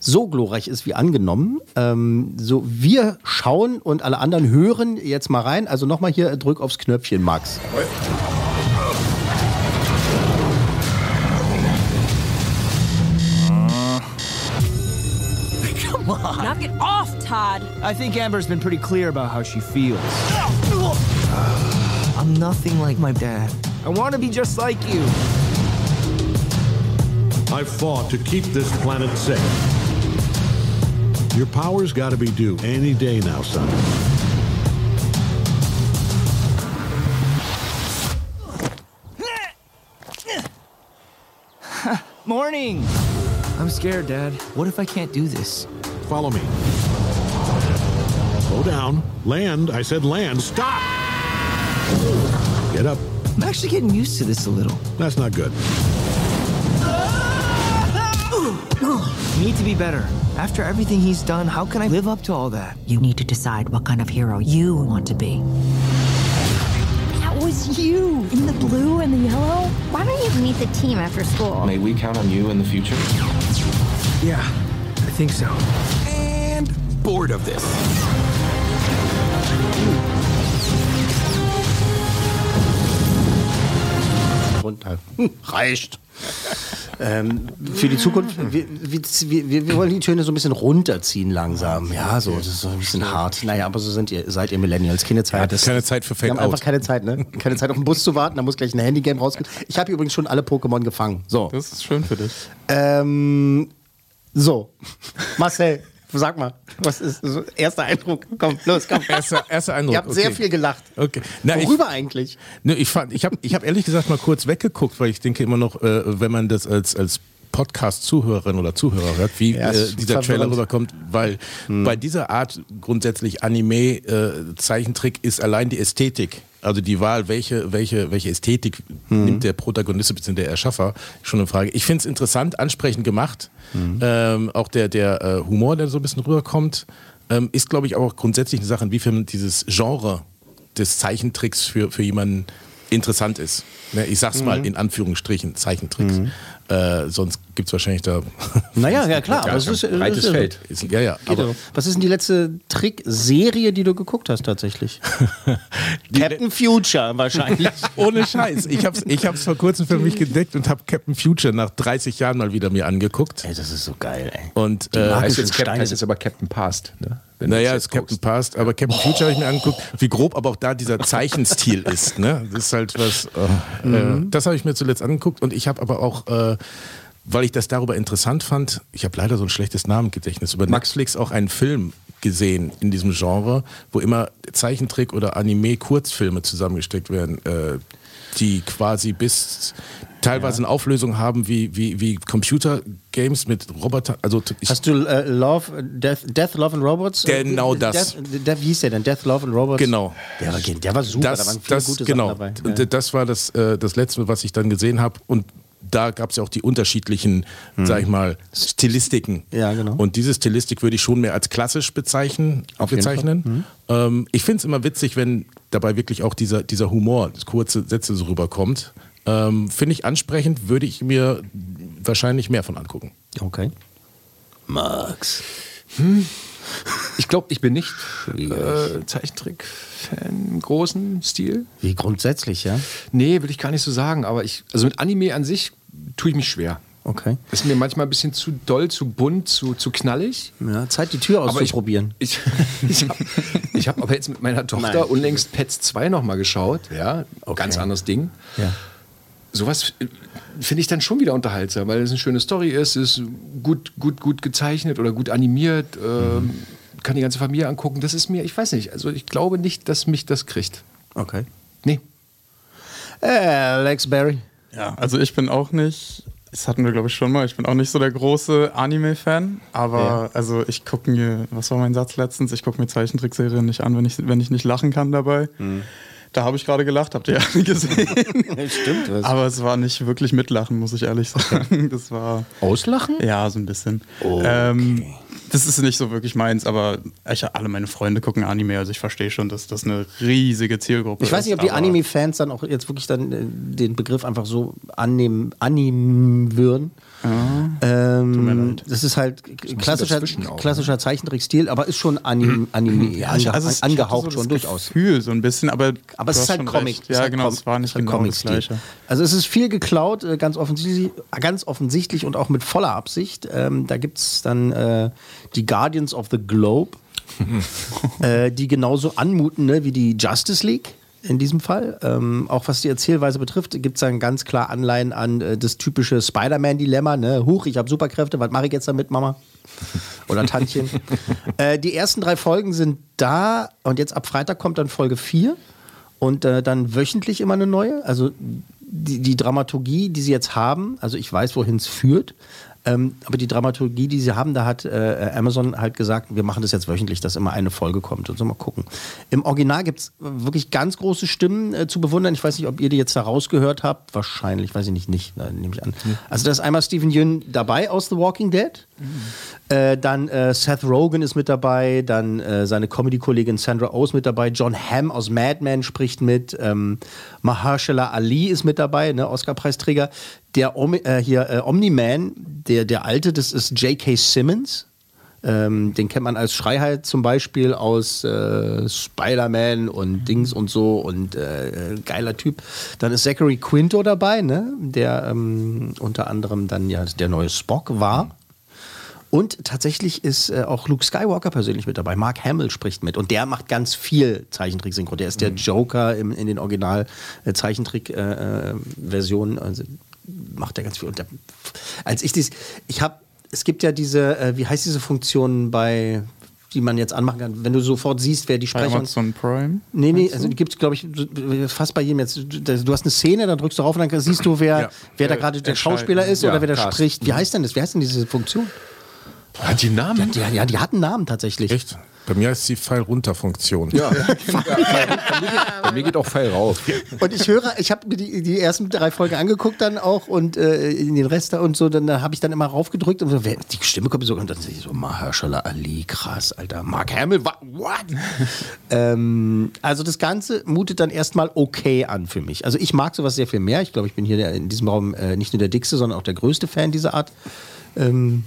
so glorreich ist wie angenommen. Ähm, so, wir schauen und alle anderen hören jetzt mal rein. Also nochmal hier, drück aufs Knöpfchen, Max. Come on. Knock it off, Todd. I think Amber's been pretty clear about how she feels. I'm nothing like my dad. I want to be just like you. I fought to keep this planet safe. Your power's got to be due any day now, son. Morning! I'm scared, Dad. What if I can't do this? Follow me. Slow down. Land. I said land. Stop! Get up. I'm actually getting used to this a little. That's not good. You need to be better. After everything he's done, how can I live up to all that? You need to decide what kind of hero you want to be. That was you in the blue and the yellow. Why don't you meet the team after school? May we count on you in the future? Yeah, I think so. And bored of this. Runter. Reicht. Ähm, für die Zukunft, wir, wir, wir wollen die Töne so ein bisschen runterziehen langsam. Ja, so, das ist so ein bisschen hart. Naja, aber so sind ihr, seid ihr Millennials. Keine Zeit. Ja, das ist keine Zeit für Fade-Out. Wir haben einfach keine Zeit, ne? Keine Zeit auf den Bus zu warten, da muss gleich ein Handygame rausgehen. Ich habe übrigens schon alle Pokémon gefangen. So. Das ist schön für dich. Ähm, so. Marcel, sag mal, was ist so? Erster Eindruck? Komm, los, komm. Erster, erster Eindruck. Ihr habt okay. sehr viel gelacht. Okay. Na, worüber ich, eigentlich? Ne, ich fand, ich habe ich hab ehrlich gesagt mal kurz weggeguckt, weil ich denke immer noch, äh, wenn man das als, als Podcast-Zuhörerin oder Zuhörer hört, wie ja, äh, dieser Trailer rüberkommt, weil hm. bei dieser Art grundsätzlich Anime-Zeichentrick äh, ist allein die Ästhetik. Also die Wahl, welche, welche, welche Ästhetik mhm. nimmt der Protagonist bzw. der Erschaffer, schon eine Frage. Ich finde es interessant, ansprechend gemacht. Mhm. Ähm, auch der, der äh, Humor, der so ein bisschen rüberkommt, ähm, ist, glaube ich, auch grundsätzlich eine Sache, inwiefern dieses Genre des Zeichentricks für, für jemanden interessant ist. Ne, ich sag's mhm. mal in Anführungsstrichen, Zeichentricks. Mhm. Äh, sonst gibt's wahrscheinlich da... Naja, ja klar, aber es ist ein breites Feld. Ist, ja, ja, aber was ist denn die letzte Trickserie, die du geguckt hast tatsächlich? Captain Future wahrscheinlich. Ohne Scheiß. Ich hab's, ich hab's vor kurzem für mich gedeckt und hab Captain Future nach dreißig Jahren mal wieder mir angeguckt. Ey, das ist so geil, ey. Und, äh, heißt, jetzt Captain, heißt jetzt aber Captain Past, ne? Wenn naja, es Captain Past, aber Captain Future habe ich mir angeguckt, wie grob aber auch da dieser Zeichenstil ist. Ne? Das ist halt was. Oh, mhm. äh, das habe ich mir zuletzt angeguckt und ich habe aber auch, äh, weil ich das darüber interessant fand, ich habe leider so ein schlechtes Namengedächtnis, über Netflix auch einen Film gesehen in diesem Genre, wo immer Zeichentrick oder Anime-Kurzfilme zusammengesteckt werden, äh, die quasi bis teilweise ja. eine Auflösung haben wie, wie, wie Computer-Games mit Robotern. Also hast du äh, Love, Death, Death, Love and Robots? Genau das. Death, Death, wie hieß der denn? Death, Love and Robots? Genau. Der war, der war super, das, da waren viele das, gute genau. Sachen dabei. Und das war das, äh, das Letzte, was ich dann gesehen habe. Und da gab es ja auch die unterschiedlichen, hm. sag ich mal, Stilistiken. Ja, genau. Und diese Stilistik würde ich schon mehr als klassisch bezeichnen. Auf bezeichnen. Jeden Fall. Hm. Ähm, ich finde es immer witzig, wenn dabei wirklich auch dieser, dieser Humor, kurze Sätze so rüberkommt. Ähm, finde ich ansprechend, würde ich mir wahrscheinlich mehr von angucken. Okay. Max. Hm? Ich glaube, ich bin nicht äh, Zeichentrick-Fan im großen Stil. Wie grundsätzlich, ja? Nee, will ich gar nicht so sagen. Aber ich, also mit Anime an sich tue ich mich schwer. Okay. Ist mir manchmal ein bisschen zu doll, zu bunt, zu, zu knallig. Ja, Zeit, die Tür auszuprobieren. Ich, ich, ich habe ich hab aber jetzt mit meiner Tochter Nein. unlängst Pets zwei nochmal geschaut. Ja, okay. Ganz anderes Ding. Ja. Sowas finde ich dann schon wieder unterhaltsam, weil es eine schöne Story ist, ist gut, gut, gut gezeichnet oder gut animiert, äh, mhm. kann die ganze Familie angucken. Das ist mir, ich weiß nicht, also ich glaube nicht, dass mich das kriegt. Okay. Nee. Alex Barry. Ja, also ich bin auch nicht... Das hatten wir, glaube ich, schon mal. Ich bin auch nicht so der große Anime-Fan, aber ja. also ich gucke mir, was war mein Satz letztens? Ich gucke mir Zeichentrickserien nicht an, wenn ich, wenn ich nicht lachen kann dabei. Mhm. Da habe ich gerade gelacht, habt ihr alle gesehen. Stimmt. Was? Aber es war nicht wirklich mitlachen, muss ich ehrlich sagen. Das war Auslachen? Ja, so ein bisschen. Okay. Ähm, das ist nicht so wirklich meins, aber ich, alle meine Freunde gucken Anime, also ich verstehe schon, dass das eine riesige Zielgruppe ist. Ich weiß nicht, ob die Anime-Fans dann auch jetzt wirklich dann den Begriff einfach so annehmen, annehmen würden. Ja, ähm, das ist halt klassischer, klassischer Zeichentrickstil, aber ist schon anim, anime, ja, ange, also es angehaucht so schon durchaus. Gefühl so ein bisschen, aber, aber es ist halt Comic. Recht. Ja, halt genau, Com- es war nicht genau das Gleiche. Also es ist viel geklaut, ganz offensichtlich, ganz offensichtlich und auch mit voller Absicht. Ähm, da gibt's dann äh, die Guardians of the Globe, äh, die genauso anmuten, ne, wie die Justice League. In diesem Fall, ähm, auch was die Erzählweise betrifft, gibt es dann ganz klar Anleihen an äh, das typische Spider-Man-Dilemma. Ne? Huch, ich habe Superkräfte, was mache ich jetzt damit, Mama? Oder Tantchen. äh, die ersten drei Folgen sind da und jetzt ab Freitag kommt dann Folge vier und äh, dann wöchentlich immer eine neue. Also die, die Dramaturgie, die sie jetzt haben, also ich weiß, wohin es führt, ähm, aber die Dramaturgie, die sie haben, da hat äh, Amazon halt gesagt, wir machen das jetzt wöchentlich, dass immer eine Folge kommt und so, mal gucken. Im Original gibt es wirklich ganz große Stimmen äh, zu bewundern. Ich weiß nicht, ob ihr die jetzt da rausgehört habt. Wahrscheinlich, weiß ich nicht, nicht. Nein, nehme ich an. Also da ist einmal Steven Yeun dabei aus The Walking Dead. Mhm. Äh, dann äh, Seth Rogen ist mit dabei. Dann äh, seine Comedy-Kollegin Sandra Oh ist mit dabei. John Hamm aus Mad Men spricht mit. Ähm, Mahershala Ali ist mit dabei, ne, Oscar-Preisträger. Der Om- äh, hier äh, Omni-Man, der, der alte, das ist J K. Simmons. Ähm, den kennt man als Schreiheit zum Beispiel aus äh, Spider-Man und Dings und so und äh, geiler Typ. Dann ist Zachary Quinto dabei, ne? Der ähm, unter anderem dann ja der neue Spock war. Und tatsächlich ist äh, auch Luke Skywalker persönlich mit dabei. Mark Hamill spricht mit. Und der macht ganz viel Zeichentrick-Synchro. Der ist der Joker im, in den Original-Zeichentrick-Versionen. Äh, also macht er ganz viel. Und der, als ich dies, ich habe, es gibt ja diese, äh, wie heißt diese Funktion bei, die man jetzt anmachen kann, wenn du sofort siehst, wer die Sprecher... Amazon Prime? Nee, nee, also die gibt es, glaube ich, fast bei jedem jetzt. Du hast eine Szene, dann drückst du drauf und dann siehst du, wer, ja. wer da gerade der Schauspieler ist ja, oder wer da Cast. spricht. Wie heißt denn das? Wie heißt denn diese Funktion? Hat die einen Namen? Ja, die, ja, die hat einen Namen tatsächlich. Echt? Bei mir ist die Pfeil-Runter-Funktion. Ja. ja. Bei mir geht auch Pfeil rauf. Und ich höre, ich habe mir die, die ersten drei Folgen angeguckt dann auch und äh, in den Rest und so, dann habe ich dann immer raufgedrückt und so, wer, die Stimme kommt so und dann sehe ich so, Mahershala Ali, krass, Alter, Mark Hamill, wa- what? ähm, also das Ganze mutet dann erstmal okay an für mich. Also ich mag sowas sehr viel mehr. Ich glaube, ich bin hier der, in diesem Raum äh, nicht nur der dickste, sondern auch der größte Fan dieser Art. Ähm...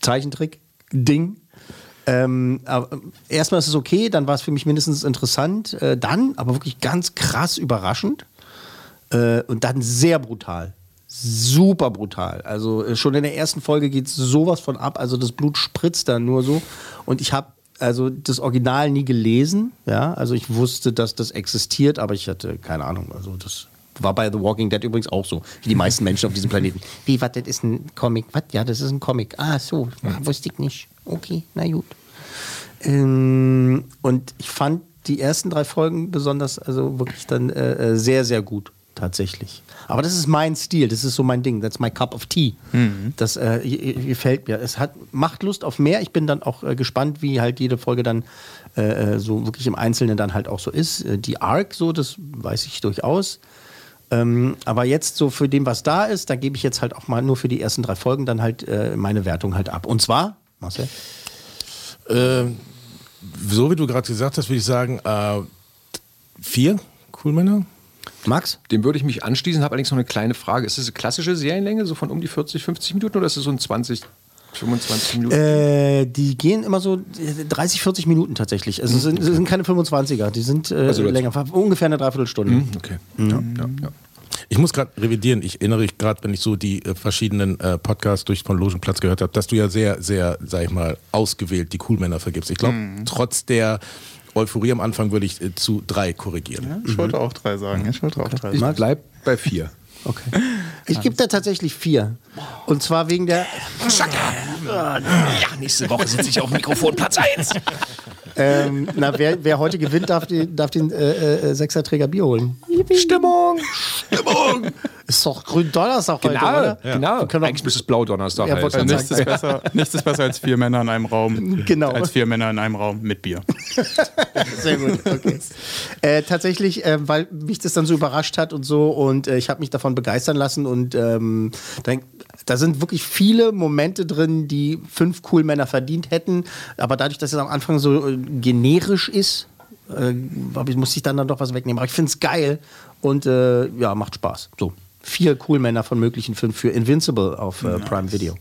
Zeichentrick-Ding. Ähm, aber erstmal ist es okay, dann war es für mich mindestens interessant. Äh, dann, aber wirklich ganz krass überraschend. Äh, und dann sehr brutal. Super brutal. Also äh, schon in der ersten Folge geht es sowas von ab. Also das Blut spritzt dann nur so. Und ich habe also das Original nie gelesen. Ja, also ich wusste, dass das existiert, aber ich hatte keine Ahnung. Also das... War bei The Walking Dead übrigens auch so, wie die meisten Menschen auf diesem Planeten. Wie, was, das ist ein Comic? Was? Ja, das ist ein Comic. Ah, so, ja. Wusste ich nicht. Okay, na gut. Ähm, und ich fand die ersten drei Folgen besonders, also wirklich dann äh, sehr, sehr gut, tatsächlich. Aber das ist mein Stil, das ist so mein Ding, that's my cup of tea. Mhm. Das äh, gefällt mir. Es hat, macht Lust auf mehr. Ich bin dann auch äh, gespannt, wie halt jede Folge dann äh, so wirklich im Einzelnen dann halt auch so ist. Die Arc so, das weiß ich durchaus. Ähm, aber jetzt so für dem, was da ist, da gebe ich jetzt halt auch mal nur für die ersten drei Folgen dann halt äh, meine Wertung halt ab. Und zwar, Marcel? Ähm, so wie du gerade gesagt hast, würde ich sagen, äh, vier Coolmänner. Max? Dem würde ich mich anschließen, habe allerdings noch eine kleine Frage. Ist das eine klassische Serienlänge, so von um die vierzig, fünfzig Minuten oder ist es so ein zwanzig, fünfundzwanzig Minuten? Äh, die gehen immer so dreißig, vierzig Minuten tatsächlich. Also es sind, okay. sind keine fünfundzwanziger, die sind äh, also länger, ungefähr eine Dreiviertelstunde. Mhm. Okay. Ja. Ja, ja. Ich muss gerade revidieren. Ich erinnere mich gerade, wenn ich so die äh, verschiedenen äh, Podcasts durch von Logenplatz gehört habe, dass du ja sehr, sehr, sag ich mal, ausgewählt die Coolmänner vergibst. Ich glaube, mhm. trotz der Euphorie am Anfang würde ich äh, zu drei korrigieren. Ja, ich mhm. wollte auch drei sagen. Ich wollte auch drei. Ich bleib bei vier. Okay. Ich gebe da tatsächlich vier. Und zwar wegen der... Ja, nächste Woche sitze ich auf dem Mikrofon, Platz eins. ähm, na, wer, wer heute gewinnt, darf den, darf den äh, äh, Sechserträger Bier holen. Stimmung! Stimmung! Ist doch Gründonnerstag heute, oder? Ja. Genau. Können Eigentlich müsste es Blaudonnerstag ja, sein. Nichts ist besser, nichts ist besser als vier Männer in einem Raum. Genau. Als vier Männer in einem Raum mit Bier. Sehr gut, okay. Äh, tatsächlich, äh, weil mich das dann so überrascht hat und so und äh, ich habe mich davon begeistern lassen und ähm, dann, da sind wirklich viele Momente drin, die fünf Coolmänner verdient hätten, aber dadurch, dass es am Anfang so äh, generisch ist, äh, musste ich dann, dann doch was wegnehmen. Aber ich finde es geil und äh, ja, macht Spaß. So, vier Coolmänner von möglichen fünf für Invincible auf äh, Prime Video.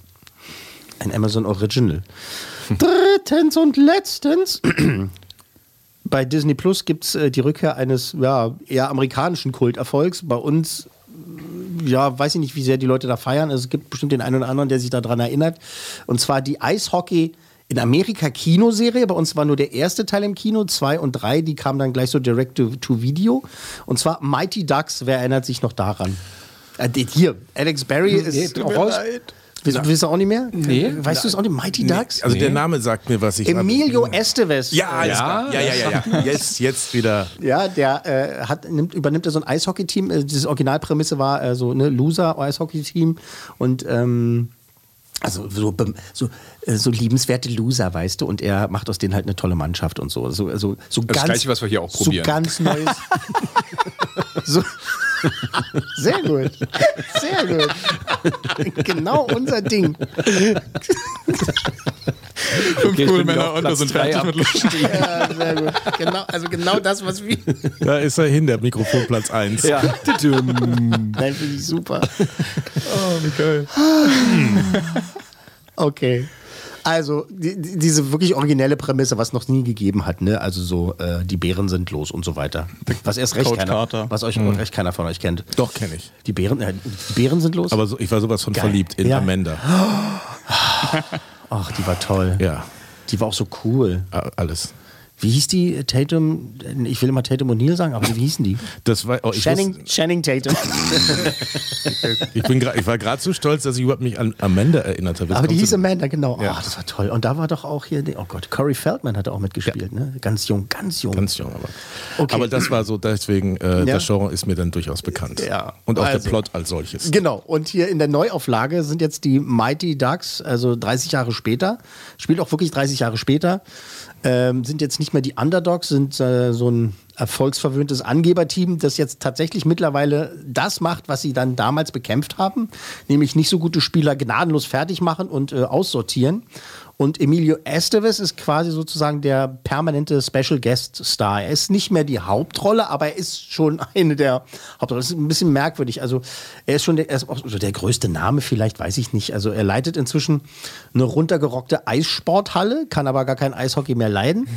Ein Amazon Original. Drittens und letztens... Bei Disney Plus gibt es äh, die Rückkehr eines ja, eher amerikanischen Kulterfolgs. Bei uns, ja, weiß ich nicht, wie sehr die Leute da feiern. Also es gibt bestimmt den einen oder anderen, der sich daran erinnert. Und zwar die Eishockey- in Amerika Kinoserie, bei uns war nur der erste Teil im Kino, zwei und drei, die kamen dann gleich so direct to, to Video. Und zwar Mighty Ducks, wer erinnert sich noch daran? Äh, hier, Alex Barry ist auch raus. Willst du es auch nicht mehr? Nee. Weißt du es auch nicht? Mighty Ducks? Nee. Also nee. Der Name sagt mir, was ich... Emilio Estevez. Ja, ja, ja, ja, ja, ja. Jetzt, jetzt wieder. Ja, der äh, hat, nimmt, übernimmt ja so ein Eishockey-Team. Äh, diese Originalprämisse war äh, so, ne, Loser-Eishockey-Team. Und, ähm, also so, so, so liebenswerte Loser, weißt du. Und er macht aus denen halt eine tolle Mannschaft und so. so, so, so das ganz, Gleiche, was wir hier auch probieren. So ganz neues... so... Sehr gut. Sehr gut. Genau unser Ding. Fünf okay, Coolmänner und wir sind fertig mit Lutschen. Ja, sehr gut. Genau, also genau das, was wir... Da ist er hin, der Mikrofon Platz eins. Ja. Nein, finde ich super. Oh, wie geil. Okay. Also, die, die, diese wirklich originelle Prämisse, was noch nie gegeben hat, ne? Also so, äh, die Bären sind los und so weiter. Was erst recht keiner, was euch mhm. recht keiner von euch kennt. Doch, kenne ich. Die Bären, äh, die Bären sind los? Aber so, ich war sowas von Geil. verliebt in ja. Amanda. Ach, die war toll. Ja. Die war auch so cool. Alles. Wie hieß die? Tatum, ich will immer Tatum und Neal sagen, aber wie hießen die? Das war, oh, ich Channing, Channing Tatum. ich, bin grad, ich war gerade so stolz, dass ich überhaupt mich an Amanda erinnert habe. Das aber die hieß so Amanda, genau. Ja. Oh, das war toll. Und da war doch auch hier, oh Gott, Corey Feldman hat auch mitgespielt, ja. ne? Ganz jung, ganz jung. Ganz jung, aber. Okay. Aber das war so, deswegen, äh, ja. das Genre ist mir dann durchaus bekannt. Ja. Und auch also. der Plot als solches. Genau. Und hier in der Neuauflage sind jetzt die Mighty Ducks, also dreißig Jahre später. Spielt auch wirklich dreißig Jahre später. Ähm, sind jetzt nicht mehr die Underdogs, sind äh, so ein erfolgsverwöhntes Angeberteam, das jetzt tatsächlich mittlerweile das macht, was sie dann damals bekämpft haben, nämlich nicht so gute Spieler gnadenlos fertig machen und äh, aussortieren. Und Emilio Estevez ist quasi sozusagen der permanente Special Guest Star. Er ist nicht mehr die Hauptrolle, aber er ist schon eine der Hauptrollen. Das ist ein bisschen merkwürdig. Also er ist schon der, er ist auch so der größte Name vielleicht, weiß ich nicht. Also er leitet inzwischen eine runtergerockte Eissporthalle, kann aber gar kein Eishockey mehr leiden.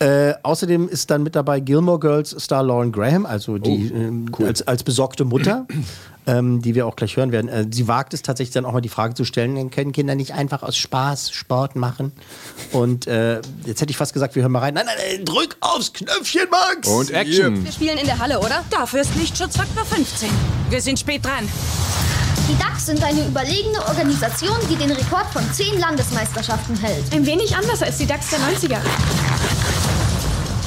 äh, außerdem ist dann mit dabei Gilmore Girls Star Lauren Graham, also die oh, cool. äh, als, als besorgte Mutter. Ähm, die wir auch gleich hören werden. Äh, sie wagt es tatsächlich dann auch mal die Frage zu stellen, können Kinder nicht einfach aus Spaß Sport machen? Und äh, jetzt hätte ich fast gesagt, wir hören mal rein. Nein, nein, nein, drück aufs Knöpfchen, Max! Und Action! Wir spielen in der Halle, oder? Dafür ist Lichtschutzfaktor fünfzehn. Wir sind spät dran. Die Ducks sind eine überlegene Organisation, die den Rekord von zehn Landesmeisterschaften hält. Ein wenig anders als die Ducks der neunziger.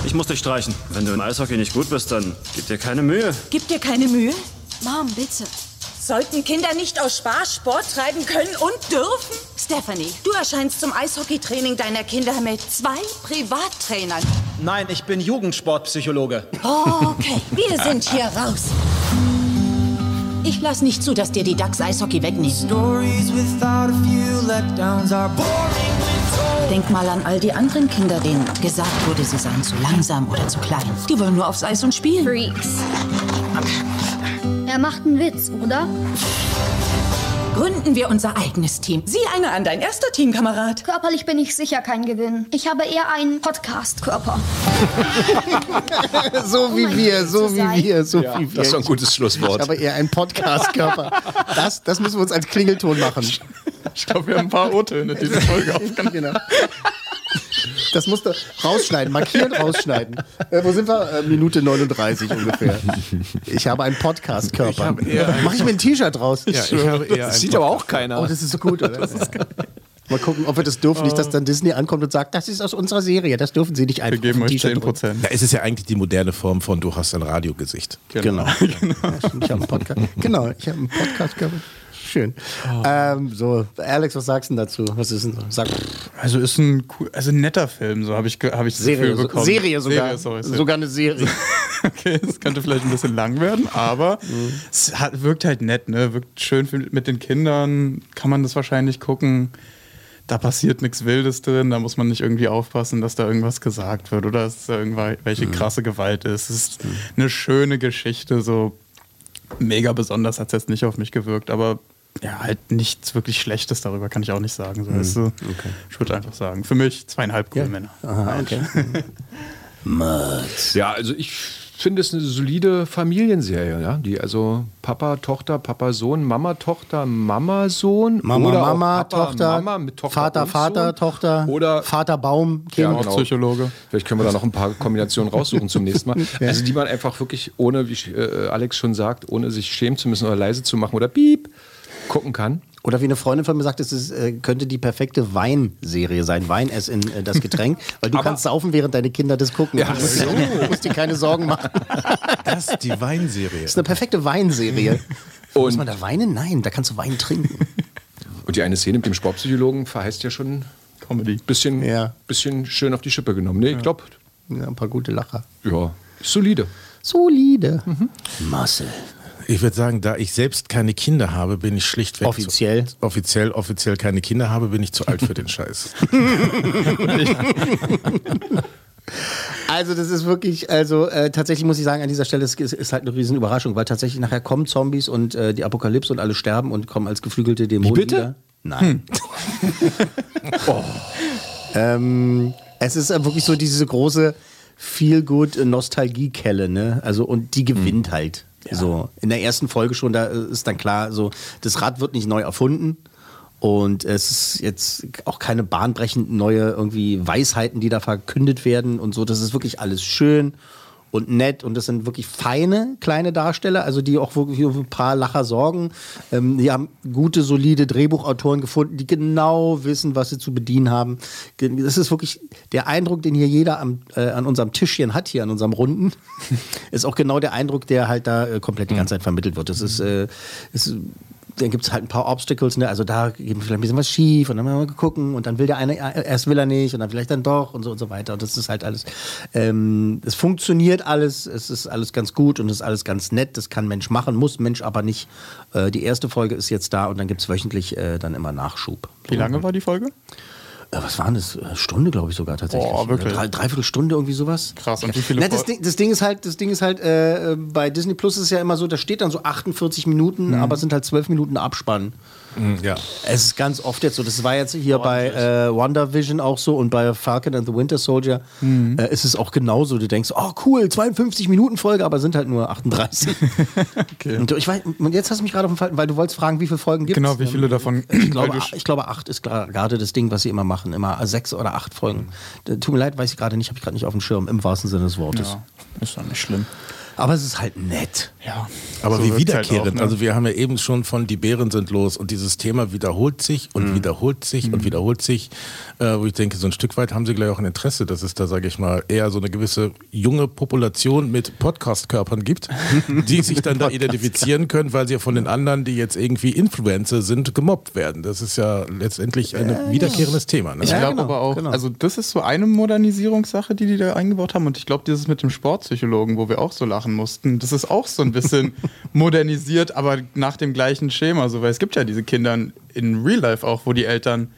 Ich muss dich streichen. Wenn du im Eishockey nicht gut bist, dann gib dir keine Mühe. Gib dir keine Mühe? Mom, bitte. Sollten Kinder nicht aus Spaß Sport treiben können und dürfen? Stephanie, du erscheinst zum Eishockeytraining deiner Kinder mit zwei Privattrainern. Nein, ich bin Jugendsportpsychologe. Oh, okay. Wir sind hier raus. Ich lass nicht zu, dass dir die Ducks Eishockey wegnehmen. Denk mal an all die anderen Kinder, denen gesagt wurde, sie seien zu langsam oder zu klein. Die wollen nur aufs Eis und spielen. Freaks. Er macht einen Witz, oder? gründen wir unser eigenes Team. Sieh einer an, dein erster Teamkamerad. Körperlich bin ich sicher kein Gewinn. Ich habe eher einen Podcast-Körper. so wie oh wir, Gott, so wie sein. wir, so ja, wie wir. Das ist ein gutes Schlusswort. Ich habe eher einen Podcast-Körper. Das, das müssen wir uns als Klingelton machen. Ich glaube, wir haben ein paar O-Töne diese Folge aufgenommen. Genau. Das musst du rausschneiden, markieren, rausschneiden. Äh, wo sind wir? Äh, Minute neununddreißig ungefähr. Ich habe einen Podcast-Körper. Ein Mach ich mir ein T-Shirt draus? Ja, ich habe eher das sieht Podcast. Aber auch keiner. Oh, das ist so gut, oder? Das ist geil. Mal gucken, ob wir das dürfen. Nicht, dass dann Disney ankommt und sagt, das ist aus unserer Serie, das dürfen sie nicht einfach. Wir geben euch zehn Prozent. Na, es ist ja eigentlich die moderne Form von du hast ein Radiogesicht. Genau. Genau. Genau. Ja, stimmt, ich habe einen Podcast. Genau, ich habe einen Podcast-Körper. Schön. Oh. Ähm, so, Alex, was sagst du dazu? Was ist denn so? Sag. Also ist ein cool, also ein netter Film, so habe ich habe ich das Gefühl bekommen. Serie sogar, Serie, sorry, Serie. sogar eine Serie. Okay, es könnte vielleicht ein bisschen lang werden, aber mhm. es hat, wirkt halt nett, ne? Wirkt schön mit den Kindern, kann man das wahrscheinlich gucken. Da passiert nichts Wildes drin, da muss man nicht irgendwie aufpassen, dass da irgendwas gesagt wird oder dass da irgendwelche mhm. krasse Gewalt ist. Es ist mhm. eine schöne Geschichte, so mega besonders hat es jetzt nicht auf mich gewirkt, aber ja, halt nichts wirklich Schlechtes darüber, kann ich auch nicht sagen. So, weißt du? Okay. Ich würde einfach sagen, für mich zweieinhalb coole ja. Männer. Aha, okay. Ja, also ich finde es eine solide Familienserie, ja? Die also Papa, Tochter, Papa, Sohn, Mama, Tochter, Mama, Sohn. Mama, oder Mama, Papa, Tochter, Mama mit Tochter, Vater, Vater, Sohn. Tochter, oder Vater, Baum, Kind. Ja, genau. Psychologe. Vielleicht können wir da noch ein paar Kombinationen raussuchen zum nächsten Mal. Ja. Also die man einfach wirklich, ohne, wie äh, Alex schon sagt, ohne sich schämen zu müssen oder leise zu machen oder piep, gucken kann. Oder wie eine Freundin von mir sagt, es ist, äh, könnte die perfekte Weinserie sein. Wein ist in äh, das Getränk, weil du aber kannst saufen, während deine Kinder das gucken. Ja, so. Du musst dir keine Sorgen machen. Das ist die Weinserie. Das ist eine perfekte Weinserie. Und muss man da weinen? Nein, da kannst du Wein trinken. Und die eine Szene mit dem Sportpsychologen verheißt ja schon Comedy. Bisschen, ja. bisschen schön auf die Schippe genommen. Nee, ich glaube. Ja, ein paar gute Lacher. Ja, solide. Solide. Mhm. Marcel. Ich würde sagen, da ich selbst keine Kinder habe, bin ich schlichtweg... Offiziell? Zu, offiziell, offiziell keine Kinder habe, bin ich zu alt für den Scheiß. Also das ist wirklich, also äh, tatsächlich muss ich sagen, an dieser Stelle ist, ist halt eine Riesenüberraschung, weil tatsächlich nachher kommen Zombies und äh, die Apokalypse und alle sterben und kommen als geflügelte Dämonen Wie bitte? Wieder. Nein. Hm. oh. ähm, es ist äh, wirklich so diese große Feel-Good-Nostalgie-Kelle, ne? Also und die gewinnt hm. halt. Ja. So, in der ersten Folge schon, da ist dann klar, so, das Rad wird nicht neu erfunden und es ist jetzt auch keine bahnbrechenden neue irgendwie Weisheiten, die da verkündet werden und so. Das ist wirklich alles schön und nett und das sind wirklich feine kleine Darsteller, also die auch wirklich für ein paar Lacher sorgen. Ähm, die haben gute, solide Drehbuchautoren gefunden, die genau wissen, was sie zu bedienen haben. Das ist wirklich der Eindruck, den hier jeder am, äh, an unserem Tischchen hat, hier an unserem Runden, ist auch genau der Eindruck, der halt da äh, komplett die ganze Zeit vermittelt wird. Das ist, äh, ist dann gibt es halt ein paar Obstacles, ne? Also da geht vielleicht ein bisschen was schief und dann mal gucken und dann will der eine, erst will er nicht und dann vielleicht dann doch und so und so weiter und das ist halt alles, ähm, es funktioniert alles, es ist alles ganz gut und es ist alles ganz nett, das kann Mensch machen, muss Mensch aber nicht. Äh, die erste Folge ist jetzt da und dann gibt es wöchentlich äh, dann immer Nachschub. Wie lange war die Folge? Was waren das? Eine Stunde, glaube ich, sogar tatsächlich. Oh, wirklich? Drei, dreiviertel Stunde, irgendwie sowas. Krass, und wie viele... Na, das, Ding, das Ding ist halt, das Ding ist halt äh, bei Disney Plus ist es ja immer so, da steht dann so achtundvierzig Minuten, mhm. aber es sind halt zwölf Minuten Abspann. Mhm, ja. Es ist ganz oft jetzt so, das war jetzt hier oh, bei äh, WandaVision auch so und bei Falcon and the Winter Soldier mhm. äh, ist es auch genauso. Du denkst, oh cool, zweiundfünfzig Minuten Folge, aber sind halt nur achtunddreißig. Okay. Und ich weiß, jetzt hast du mich gerade auf dem Falten, weil du wolltest fragen, wie viele Folgen gibt es? Genau, wie viele davon? Ich glaube, ich glaube acht ist gerade das Ding, was sie immer machen. Immer sechs oder acht Folgen. Mhm. Tut mir leid, weiß ich gerade nicht, habe ich gerade nicht auf dem Schirm, im wahrsten Sinne des Wortes. Ja, ist doch nicht schlimm. Aber es ist halt nett. Ja. Aber so wie wiederkehrend. Halt auch, ne? Also wir haben ja eben schon von die Bären sind los und dieses Thema wiederholt sich und mhm. wiederholt sich mhm. und wiederholt sich. Äh, wo ich denke, so ein Stück weit haben sie gleich auch ein Interesse, dass es da, sage ich mal, eher so eine gewisse junge Population mit Podcast-Körpern gibt, die sich dann da identifizieren können, weil sie ja von den anderen, die jetzt irgendwie Influencer sind, gemobbt werden. Das ist ja letztendlich ein äh, wiederkehrendes ja. Thema. Ne? Ich ja, glaube genau, aber auch, genau. also das ist so eine Modernisierungssache, die die da eingebaut haben und ich glaube, dieses mit dem Sportpsychologen, wo wir auch so lachen mussten. Das ist auch so ein bisschen modernisiert, aber nach dem gleichen Schema. So, weil es gibt ja diese Kinder in Real Life auch, wo die Eltern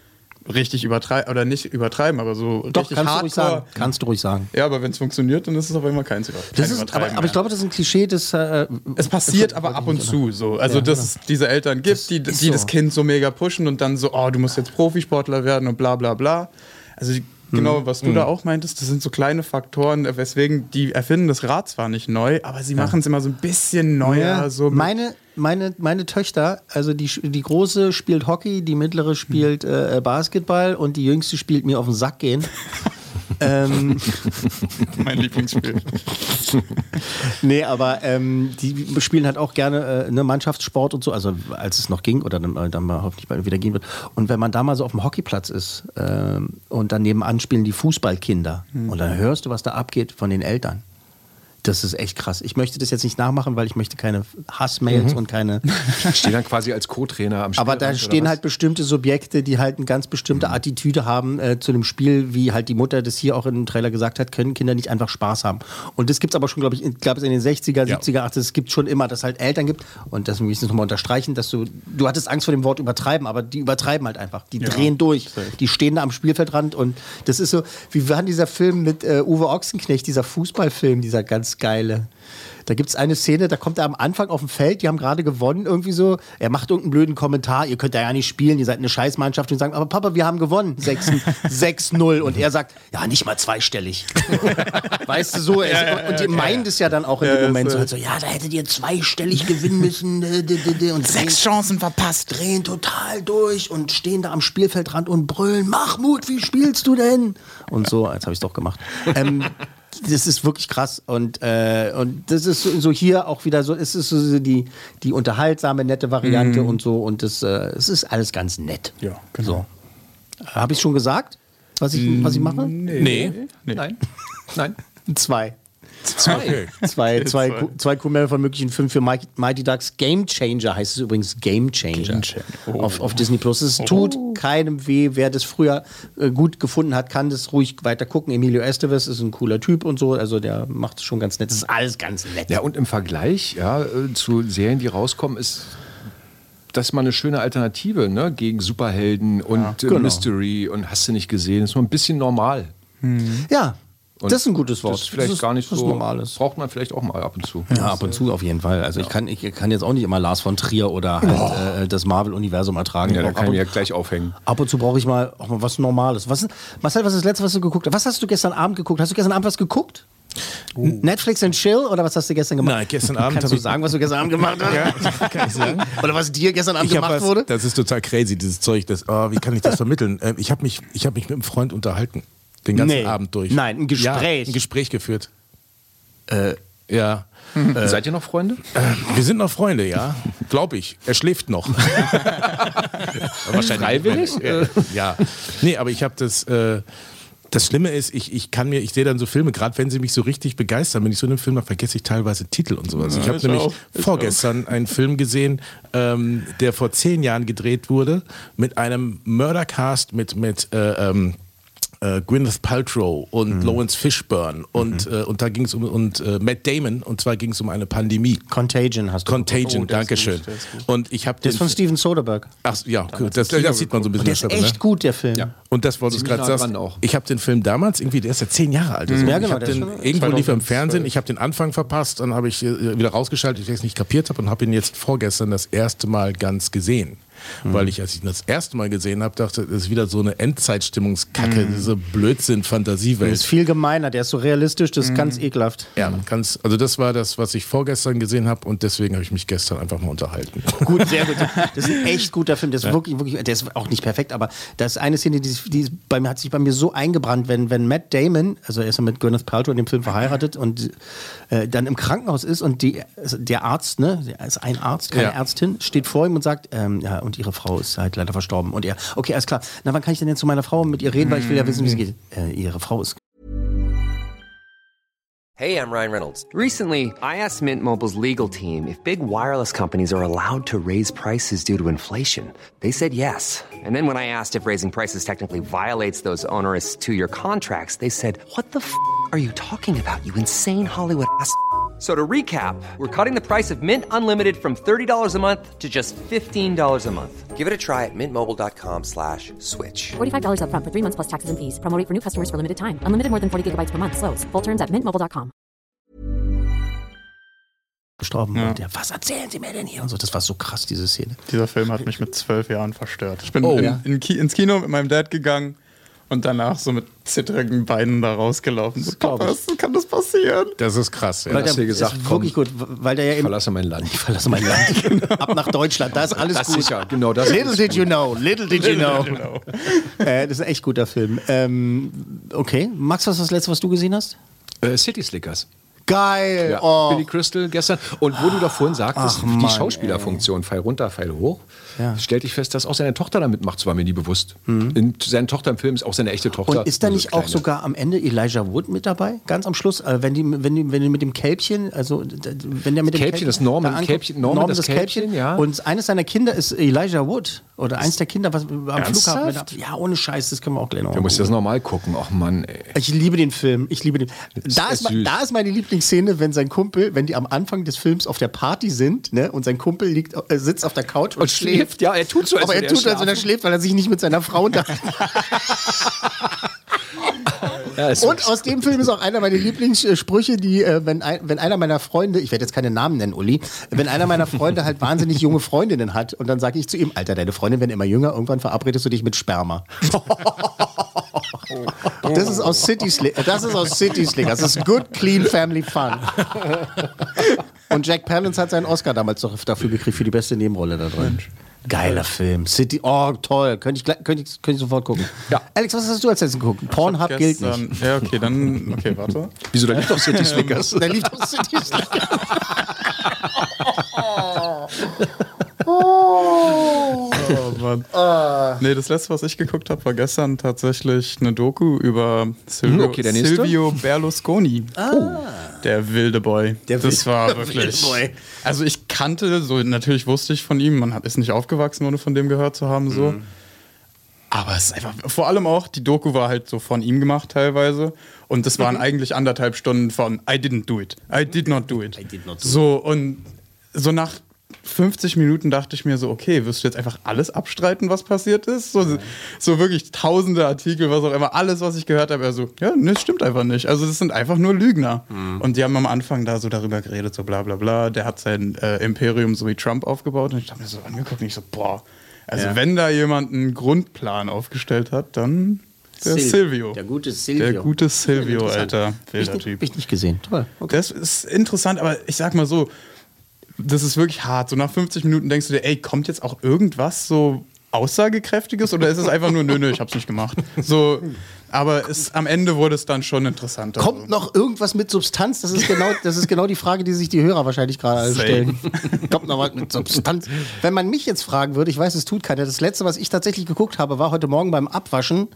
richtig übertreiben, oder nicht übertreiben, aber so Doch, richtig kannst hardcore. Du ruhig sagen. Kannst du ruhig sagen. Ja, aber wenn es funktioniert, dann ist es auf einmal kein Übertreiben. Aber, aber ich glaube, das ist ein Klischee, das... Äh, es passiert aber ab und zu so. Also, ja, dass es diese Eltern gibt, das die, die so. das Kind so mega pushen und dann so, oh, du musst jetzt Profisportler werden und bla bla bla. Also genau, was du mhm. da auch meintest, das sind so kleine Faktoren, weswegen die erfinden das Rad zwar nicht neu, aber sie ja. machen es immer so ein bisschen neuer. Ja. So meine, meine, meine Töchter, also die, die Große spielt Hockey, die Mittlere spielt äh, Basketball und die Jüngste spielt mir auf den Sack gehen. ähm, mein Lieblingsspiel. Nee, aber ähm, die spielen halt auch gerne äh, ne, Mannschaftssport und so, also als es noch ging oder dann, dann mal hoffentlich bald wieder gehen wird. Und wenn man da mal so auf dem Hockeyplatz ist ähm, und dann nebenan spielen die Fußballkinder mhm. und dann hörst du, was da abgeht von den Eltern. Das ist echt krass. Ich möchte das jetzt nicht nachmachen, weil ich möchte keine Hassmails mhm. und keine... Stehen dann quasi als Co-Trainer am Spiel. Aber da stehen halt bestimmte Subjekte, die halt eine ganz bestimmte mhm. Attitüde haben äh, zu dem Spiel, wie halt die Mutter das hier auch in dem Trailer gesagt hat, können Kinder nicht einfach Spaß haben. Und das gibt es aber schon, glaube ich, in, glaub, in den sechziger, ja. siebziger, achtziger, es gibt schon immer, dass es halt Eltern gibt. Und das möchte ich nochmal unterstreichen, dass du... Du hattest Angst vor dem Wort übertreiben, aber die übertreiben halt einfach. Die ja. drehen durch. Die stehen da am Spielfeldrand und das ist so... Wie war dieser Film mit äh, Uwe Ochsenknecht, dieser Fußballfilm, dieser ganz Geile. Da gibt es eine Szene, da kommt er am Anfang auf dem Feld, die haben gerade gewonnen, irgendwie so. Er macht irgendeinen blöden Kommentar, ihr könnt da ja nicht spielen, ihr seid eine Scheißmannschaft. Und sagen, aber Papa, wir haben gewonnen, sechs null. Und er sagt, ja, nicht mal zweistellig. Weißt du, so. Ja, ja, und die ja, meint ja. es ja dann auch in ja, dem Moment so, halt so. Ja, da hättet ihr zweistellig gewinnen müssen. Und sechs drehen, Chancen verpasst. Drehen total durch und stehen da am Spielfeldrand und brüllen, Mahmoud, wie spielst du denn? Und so, jetzt habe ich es doch gemacht. Ähm, Das ist wirklich krass und, äh, und das ist so hier auch wieder so, es ist so die, die unterhaltsame, nette Variante mm. und so und das, äh, es ist alles ganz nett. Ja, genau. So. Habe ich schon gesagt, was ich, mm, was ich mache? Nee. nee. nee. Nein. Nein. Zwei. Zwei. Okay. Zwei, zwei, zwei. zwei Kuhmänner von möglichen fünf für Mighty Ducks. Game Changer heißt es übrigens, Game Changer, Game Changer. Oh. Auf, auf Disney Plus. Es tut oh. keinem weh. Wer das früher äh, gut gefunden hat, kann das ruhig weiter gucken. Emilio Estevez ist ein cooler Typ und so. Also der macht es schon ganz nett. Das ist alles ganz nett. Ja, und im Vergleich ja, zu Serien, die rauskommen, ist... Das ist mal eine schöne Alternative, ne? Gegen Superhelden und ja, genau. Mystery und hast du nicht gesehen. Das ist mal ein bisschen normal. Hm. Ja, und das ist ein gutes Wort. Das ist vielleicht das ist, gar nicht so Normales. Braucht man vielleicht auch mal ab und zu. Ja, ab und zu auf jeden Fall. Also ja. ich, kann, ich kann jetzt auch nicht immer Lars von Trier oder halt, oh. äh, das Marvel-Universum ertragen. Ja, da kann ich mir ja gleich aufhängen. Ab und zu brauche ich mal auch mal was Normales. Was, Marcel, was ist das Letzte, was du geguckt hast? Was hast du gestern Abend geguckt? Hast du gestern Abend was geguckt? Oh. Netflix and Chill oder was hast du gestern gemacht? Nein, gestern Abend. Kannst du sagen, was du gestern Abend gemacht hast? Ja, kann ich sagen. Oder was dir gestern Abend gemacht was, wurde? Das ist total crazy, dieses Zeug. Das, oh, wie kann ich das vermitteln? Ähm, ich habe mich, ich hab mich mit einem Freund unterhalten. Den ganzen nee. Abend durch. Nein, ein Gespräch. Ja, ein Gespräch geführt. Äh, ja. Äh, Seid ihr noch Freunde? Äh, wir sind noch Freunde, ja. Glaube ich. Er schläft noch. Wahrscheinlich freiwillig? Äh, ja. Nee, aber ich habe das... Äh, das Schlimme ist, ich, ich kann mir, ich sehe dann so Filme, gerade wenn sie mich so richtig begeistern, wenn ich so einen Film mache, vergesse ich teilweise Titel und sowas. Ja, ich habe nämlich auch, vorgestern auch. einen Film gesehen, ähm, der vor zehn Jahren gedreht wurde, mit einem Murdercast, mit... mit äh, ähm, Äh, Gwyneth Paltrow und mhm. Lawrence Fishburne und, mhm. äh, und da ging es um und, äh, Matt Damon und zwar ging es um eine Pandemie. Contagion hast du Contagion, oh, danke schön. Und ich habe das den ist von Steven Soderbergh. Ach ja, cool. das, das sieht man so ein bisschen. Und der ist echt ne? gut, der Film. Ja. Und das, was du gerade sagst, ich habe den Film damals irgendwie, der ist ja zehn Jahre alt. Also mhm. ja, genau, ich hab den, irgendwo lief er im Fernsehen, ich habe den Anfang verpasst, dann habe ich äh, wieder rausgeschaltet, weil ich es nicht kapiert habe und habe ihn jetzt vorgestern das erste Mal ganz gesehen. Mhm. Weil ich, als ich das erste Mal gesehen habe, dachte, das ist wieder so eine Endzeitstimmungskacke, mhm. diese Blödsinn-Fantasiewelt. Das ist viel gemeiner, der ist so realistisch, das ist mhm. ganz ekelhaft. Ja, ganz, also das war das, was ich vorgestern gesehen habe und deswegen habe ich mich gestern einfach mal unterhalten. Gut, sehr gut. Das ist ein echt guter Film, das ist ja. wirklich, wirklich, der ist auch nicht perfekt, aber das ist eine Szene, die, die bei mir, hat sich bei mir so eingebrannt, wenn, wenn Matt Damon, also er ist ja mit Gwyneth Paltrow in dem Film verheiratet und äh, dann im Krankenhaus ist und die, der Arzt, ne, der ist ein Arzt, keine ja. Ärztin, steht vor ihm und sagt, ähm, ja, und Und ihre Frau ist halt leider verstorben. Und er, okay, alles klar. Na, wann kann ich denn jetzt zu meiner Frau mit ihr reden, weil ich will ja wissen, wie es geht. Äh, ihre Frau ist. Hey, I'm Ryan Reynolds. Recently, I asked Mint Mobile's legal team if big wireless companies are allowed to raise prices due to inflation. They said yes. And then when I asked if raising prices technically violates those onerous two-year contracts, they said, what the f*** are you talking about, you insane Hollywood ass? So to recap, we're cutting the price of Mint Unlimited from thirty dollars a month to just fifteen dollars a month. Give it a try at mintmobile.com slash switch. forty-five dollars up front for three months plus taxes and fees. Promo rate for new customers for limited time. Unlimited more than forty gigabytes per month. Slows full terms at mint mobile dot com. Gestorben ja. Und der, was erzählen Sie mir denn hier? Und so, das war so krass, diese Szene. Dieser Film hat mich mit zwölf Jahren verstört. Ich bin oh, in, ja. in Ki- ins Kino mit meinem Dad gegangen und danach so mit zittrigen Beinen da rausgelaufen. So, Papa, kann das passieren? Das ist krass. Ja. Weil der, gesagt, ist wirklich komm, gut, weil der ja ich eben, verlasse mein Land. Ich verlasse mein Land. Genau. Ab nach Deutschland, da ist alles das gut. Sicher. Genau, das little did you know, little did you know. äh, das ist ein echt guter Film. Ähm, okay, Max, was ist das Letzte, was du gesehen hast? Äh, City Slickers. Geil! Ja. Oh. Billy Crystal gestern. Und wo du doch vorhin sagtest, Ach, Mann, die Schauspielerfunktion, ey. Pfeil runter, Pfeil hoch, ja. stellte ich fest, dass auch seine Tochter da mitmacht. Das war mir nie bewusst. Mhm. In, seine Tochter im Film ist auch seine echte Tochter. Und ist da nicht auch sogar am Ende Elijah Wood mit dabei? Ganz am Schluss, wenn die, wenn die, wenn die mit dem Kälbchen, also wenn der mit dem Kälbchen, das Norman, da Kälbchen, Norman, Norman das, das Kälbchen, Kälbchen, ja. Und eines seiner Kinder ist Elijah Wood. Oder eins der Kinder, was am Ernsthaft? Flughafen mit, ja, ohne Scheiß, das können wir auch gleich noch. Du musst das nochmal gucken. Ach Mann, ey. Ich liebe den Film. Ich liebe den. Da ist, ist, da ist meine Lieblingsszene, wenn sein Kumpel, wenn die am Anfang des Films auf der Party sind, ne, und sein Kumpel liegt, äh, sitzt auf der Couch und, und schläft. schläft. Ja, er tut so, als aber er, er tut, als wenn er schläft, weil er sich nicht mit seiner Frau unterhält. Ja, und aus dem Film ist auch einer meiner Lieblingssprüche, die, äh, wenn, ein, wenn einer meiner Freunde, ich werde jetzt keine Namen nennen, Uli, wenn einer meiner Freunde halt wahnsinnig junge Freundinnen hat und dann sage ich zu ihm, Alter, deine Freundin werden immer jünger, irgendwann verabredest du dich mit Sperma. Das ist aus City Slickers, das ist aus City Slickers, das ist good, clean family fun. Und Jack Palance hat seinen Oscar damals noch dafür gekriegt, für die beste Nebenrolle da drin. Mensch. Geiler Film. City, oh toll, könnte ich, könnte ich, könnte ich sofort gucken. Ja. Alex, was hast du als letztes geguckt? Pornhub gilt nicht. Ja, okay, dann, okay, warte. Wieso, da lief doch City Slickers. Da lief doch City Slickers. Oh, Mann. Nee, das letzte, was ich geguckt habe, war gestern tatsächlich eine Doku über Silvio, okay, der Silvio Berlusconi. Ah. Oh. Der wilde Boy. Der das wilde war wirklich. Boy. Also ich kannte, so natürlich wusste ich von ihm, man hat, ist nicht aufgewachsen, ohne von dem gehört zu haben. So. Mhm. Aber es ist einfach, vor allem auch, die Doku war halt so von ihm gemacht teilweise. Und das waren mhm. eigentlich anderthalb Stunden von I didn't do it. I did not do it. I did not do so, it. Und so nach fünfzig Minuten dachte ich mir so, okay, wirst du jetzt einfach alles abstreiten, was passiert ist? So, so wirklich tausende Artikel, was auch immer, alles, was ich gehört habe, er so, ja, ne, stimmt einfach nicht. Also das sind einfach nur Lügner. Mhm. Und die haben am Anfang da so darüber geredet, so bla bla bla, der hat sein äh, Imperium so wie Trump aufgebaut und ich habe mir so angeguckt und ich so, boah, also ja. wenn da jemand einen Grundplan aufgestellt hat, dann der Sil- Silvio. Der gute Silvio. Der gute Silvio, ja, Alter. Wilder Typ. Hab ich nicht gesehen, toll. Okay. Das ist interessant, aber ich sag mal so, das ist wirklich hart. So nach fünfzig Minuten denkst du dir, ey, kommt jetzt auch irgendwas so Aussagekräftiges? Oder ist es einfach nur, nö, nö, ich hab's nicht gemacht. So, aber es, am Ende wurde es dann schon interessanter. Kommt noch irgendwas mit Substanz? Das ist genau, das ist genau die Frage, die sich die Hörer wahrscheinlich gerade stellen. Kommt noch was mit Substanz? Wenn man mich jetzt fragen würde, ich weiß, es tut keiner. Das Letzte, was ich tatsächlich geguckt habe, war heute Morgen beim Abwaschen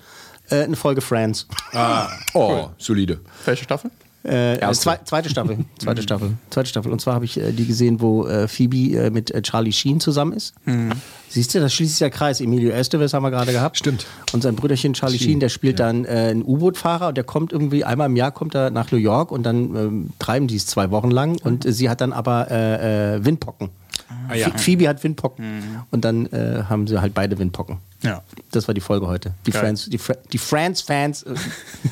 äh, eine Folge Friends. Ah, oh, cool. Solide. Welche Staffel? Äh, zwei, zweite Staffel, zweite Staffel, zweite Staffel. Und zwar habe ich äh, die gesehen, wo äh, Phoebe äh, mit äh, Charlie Sheen zusammen ist. Mhm. Siehst du, das schließt sich der Kreis. Emilio Estevez haben wir gerade gehabt. Stimmt. Und sein Brüderchen Charlie Sheen, Sheen der spielt ja. dann äh, einen U-Boot-Fahrer und der kommt irgendwie einmal im Jahr kommt er nach New York und dann äh, treiben die es zwei Wochen lang und äh, sie hat dann aber äh, äh, Windpocken. Ah, ja. Phoebe hat Windpocken. Mhm. Und dann äh, haben sie halt beide Windpocken. Ja. Das war die Folge heute. Die Friends, die, Fra- die Friends-Fans äh,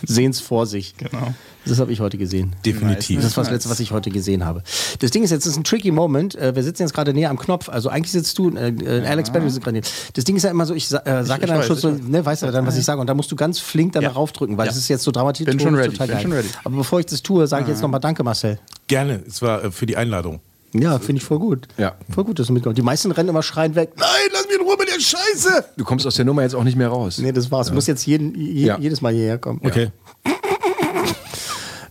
sehen es vor sich. Genau. Das habe ich heute gesehen. Definitiv. Das war das Letzte, was ich heute gesehen habe. Das Ding ist jetzt, das ist ein tricky Moment. Wir sitzen jetzt gerade näher am Knopf. Also eigentlich sitzt du, äh, äh, Alex Barry, wir sind gerade näher. Das Ding ist ja immer so, ich äh, sage dann am Schluss, so, ne, weißt du dann, was ich sage. Und da musst du ganz flink dann ja. darauf drücken, weil es ja. ist jetzt so dramatisch. Bin schon ready. Total geil. Bin schon ready. Aber bevor ich das tue, sage ich jetzt nochmal Danke, Marcel. Gerne. Es war äh, für die Einladung. Ja, finde ich voll gut. Ja. Voll gut, dass du mitkommst. Die meisten rennen immer schreiend weg. Nein, lass mich in Ruhe mit der Scheiße! Du kommst aus der Nummer jetzt auch nicht mehr raus. Nee, das war's. Ja. Du musst jetzt jeden, je, ja. jedes Mal hierher kommen. Okay. Ja.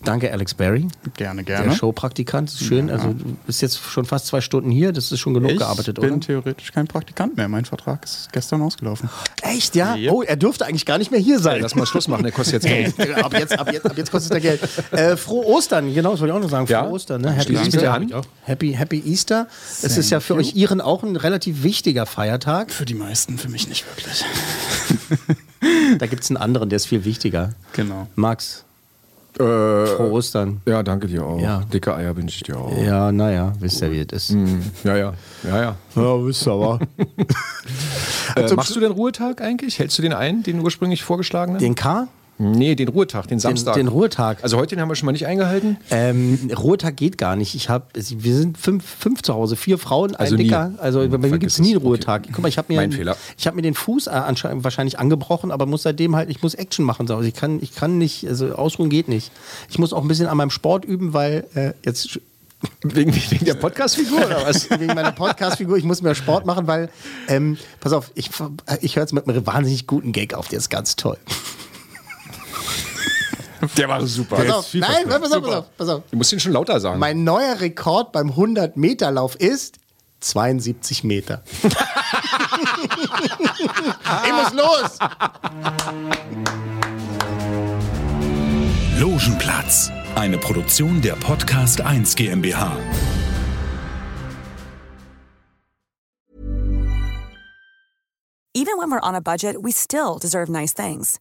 Danke, Alex Barry. Gerne, gerne. Der Showpraktikant. Ist schön. Ja. Also, du bist jetzt schon fast zwei Stunden hier. Das ist schon genug ich gearbeitet, oder? Ich bin theoretisch kein Praktikant mehr. Mein Vertrag ist gestern ausgelaufen. Echt, ja? Yep. Oh, er dürfte eigentlich gar nicht mehr hier sein. Ja, lass mal Schluss machen. Der kostet jetzt Geld. ab, jetzt, ab, jetzt, ab jetzt kostet er Geld. Äh, frohe Ostern. Genau, das wollte ich auch noch sagen. Frohe ja. Ostern. Ne? Happy, Easter. Happy, happy Easter. Thank es ist ja für you. euch Iren auch ein relativ wichtiger Feiertag. Für die meisten, für mich nicht wirklich. Da gibt es einen anderen, der ist viel wichtiger. Genau. Max. Äh, Frohe Ostern. Ja, danke dir auch. Ja. Dicke Eier wünsche ich dir auch. Ja, naja, wisst ihr, wie es ist. Mm, ja, ja, ja, ja. Ja, wisst ihr aber. äh, machst du den Ruhetag eigentlich? Hältst du den ein, den ursprünglich vorgeschlagenen? Den K? Nee, den Ruhetag, den Samstag. Den, den Ruhetag. Also heute den haben wir schon mal nicht eingehalten? Ähm, Ruhetag geht gar nicht. Ich hab, wir sind fünf, fünf zu Hause, vier Frauen, also ein nie. Dicker. Also bei mir gibt es nie einen Ruhetag. Okay. Guck mal, ich habe mir, hab mir den Fuß anscha- wahrscheinlich angebrochen, aber muss seitdem halt, ich muss Action machen. Also ich kann, ich kann nicht, also ausruhen geht nicht. Ich muss auch ein bisschen an meinem Sport üben, weil äh, jetzt... Wegen, wegen der Podcast-Figur oder was? Wegen meiner Podcast-Figur. Ich muss mehr Sport machen, weil, ähm, pass auf, ich, ich höre jetzt mit einem wahnsinnig guten Gag auf, der ist ganz toll. Der war super. Pass auf, nein, pass auf, pass auf, pass auf. Du musst ihn schon lauter sagen. Mein neuer Rekord beim hundert-Meter-Lauf ist zweiundsiebzig Meter. Ich muss los! Logenplatz, eine Produktion der Podcast eins GmbH. Even when we're on a budget, we still deserve nice things.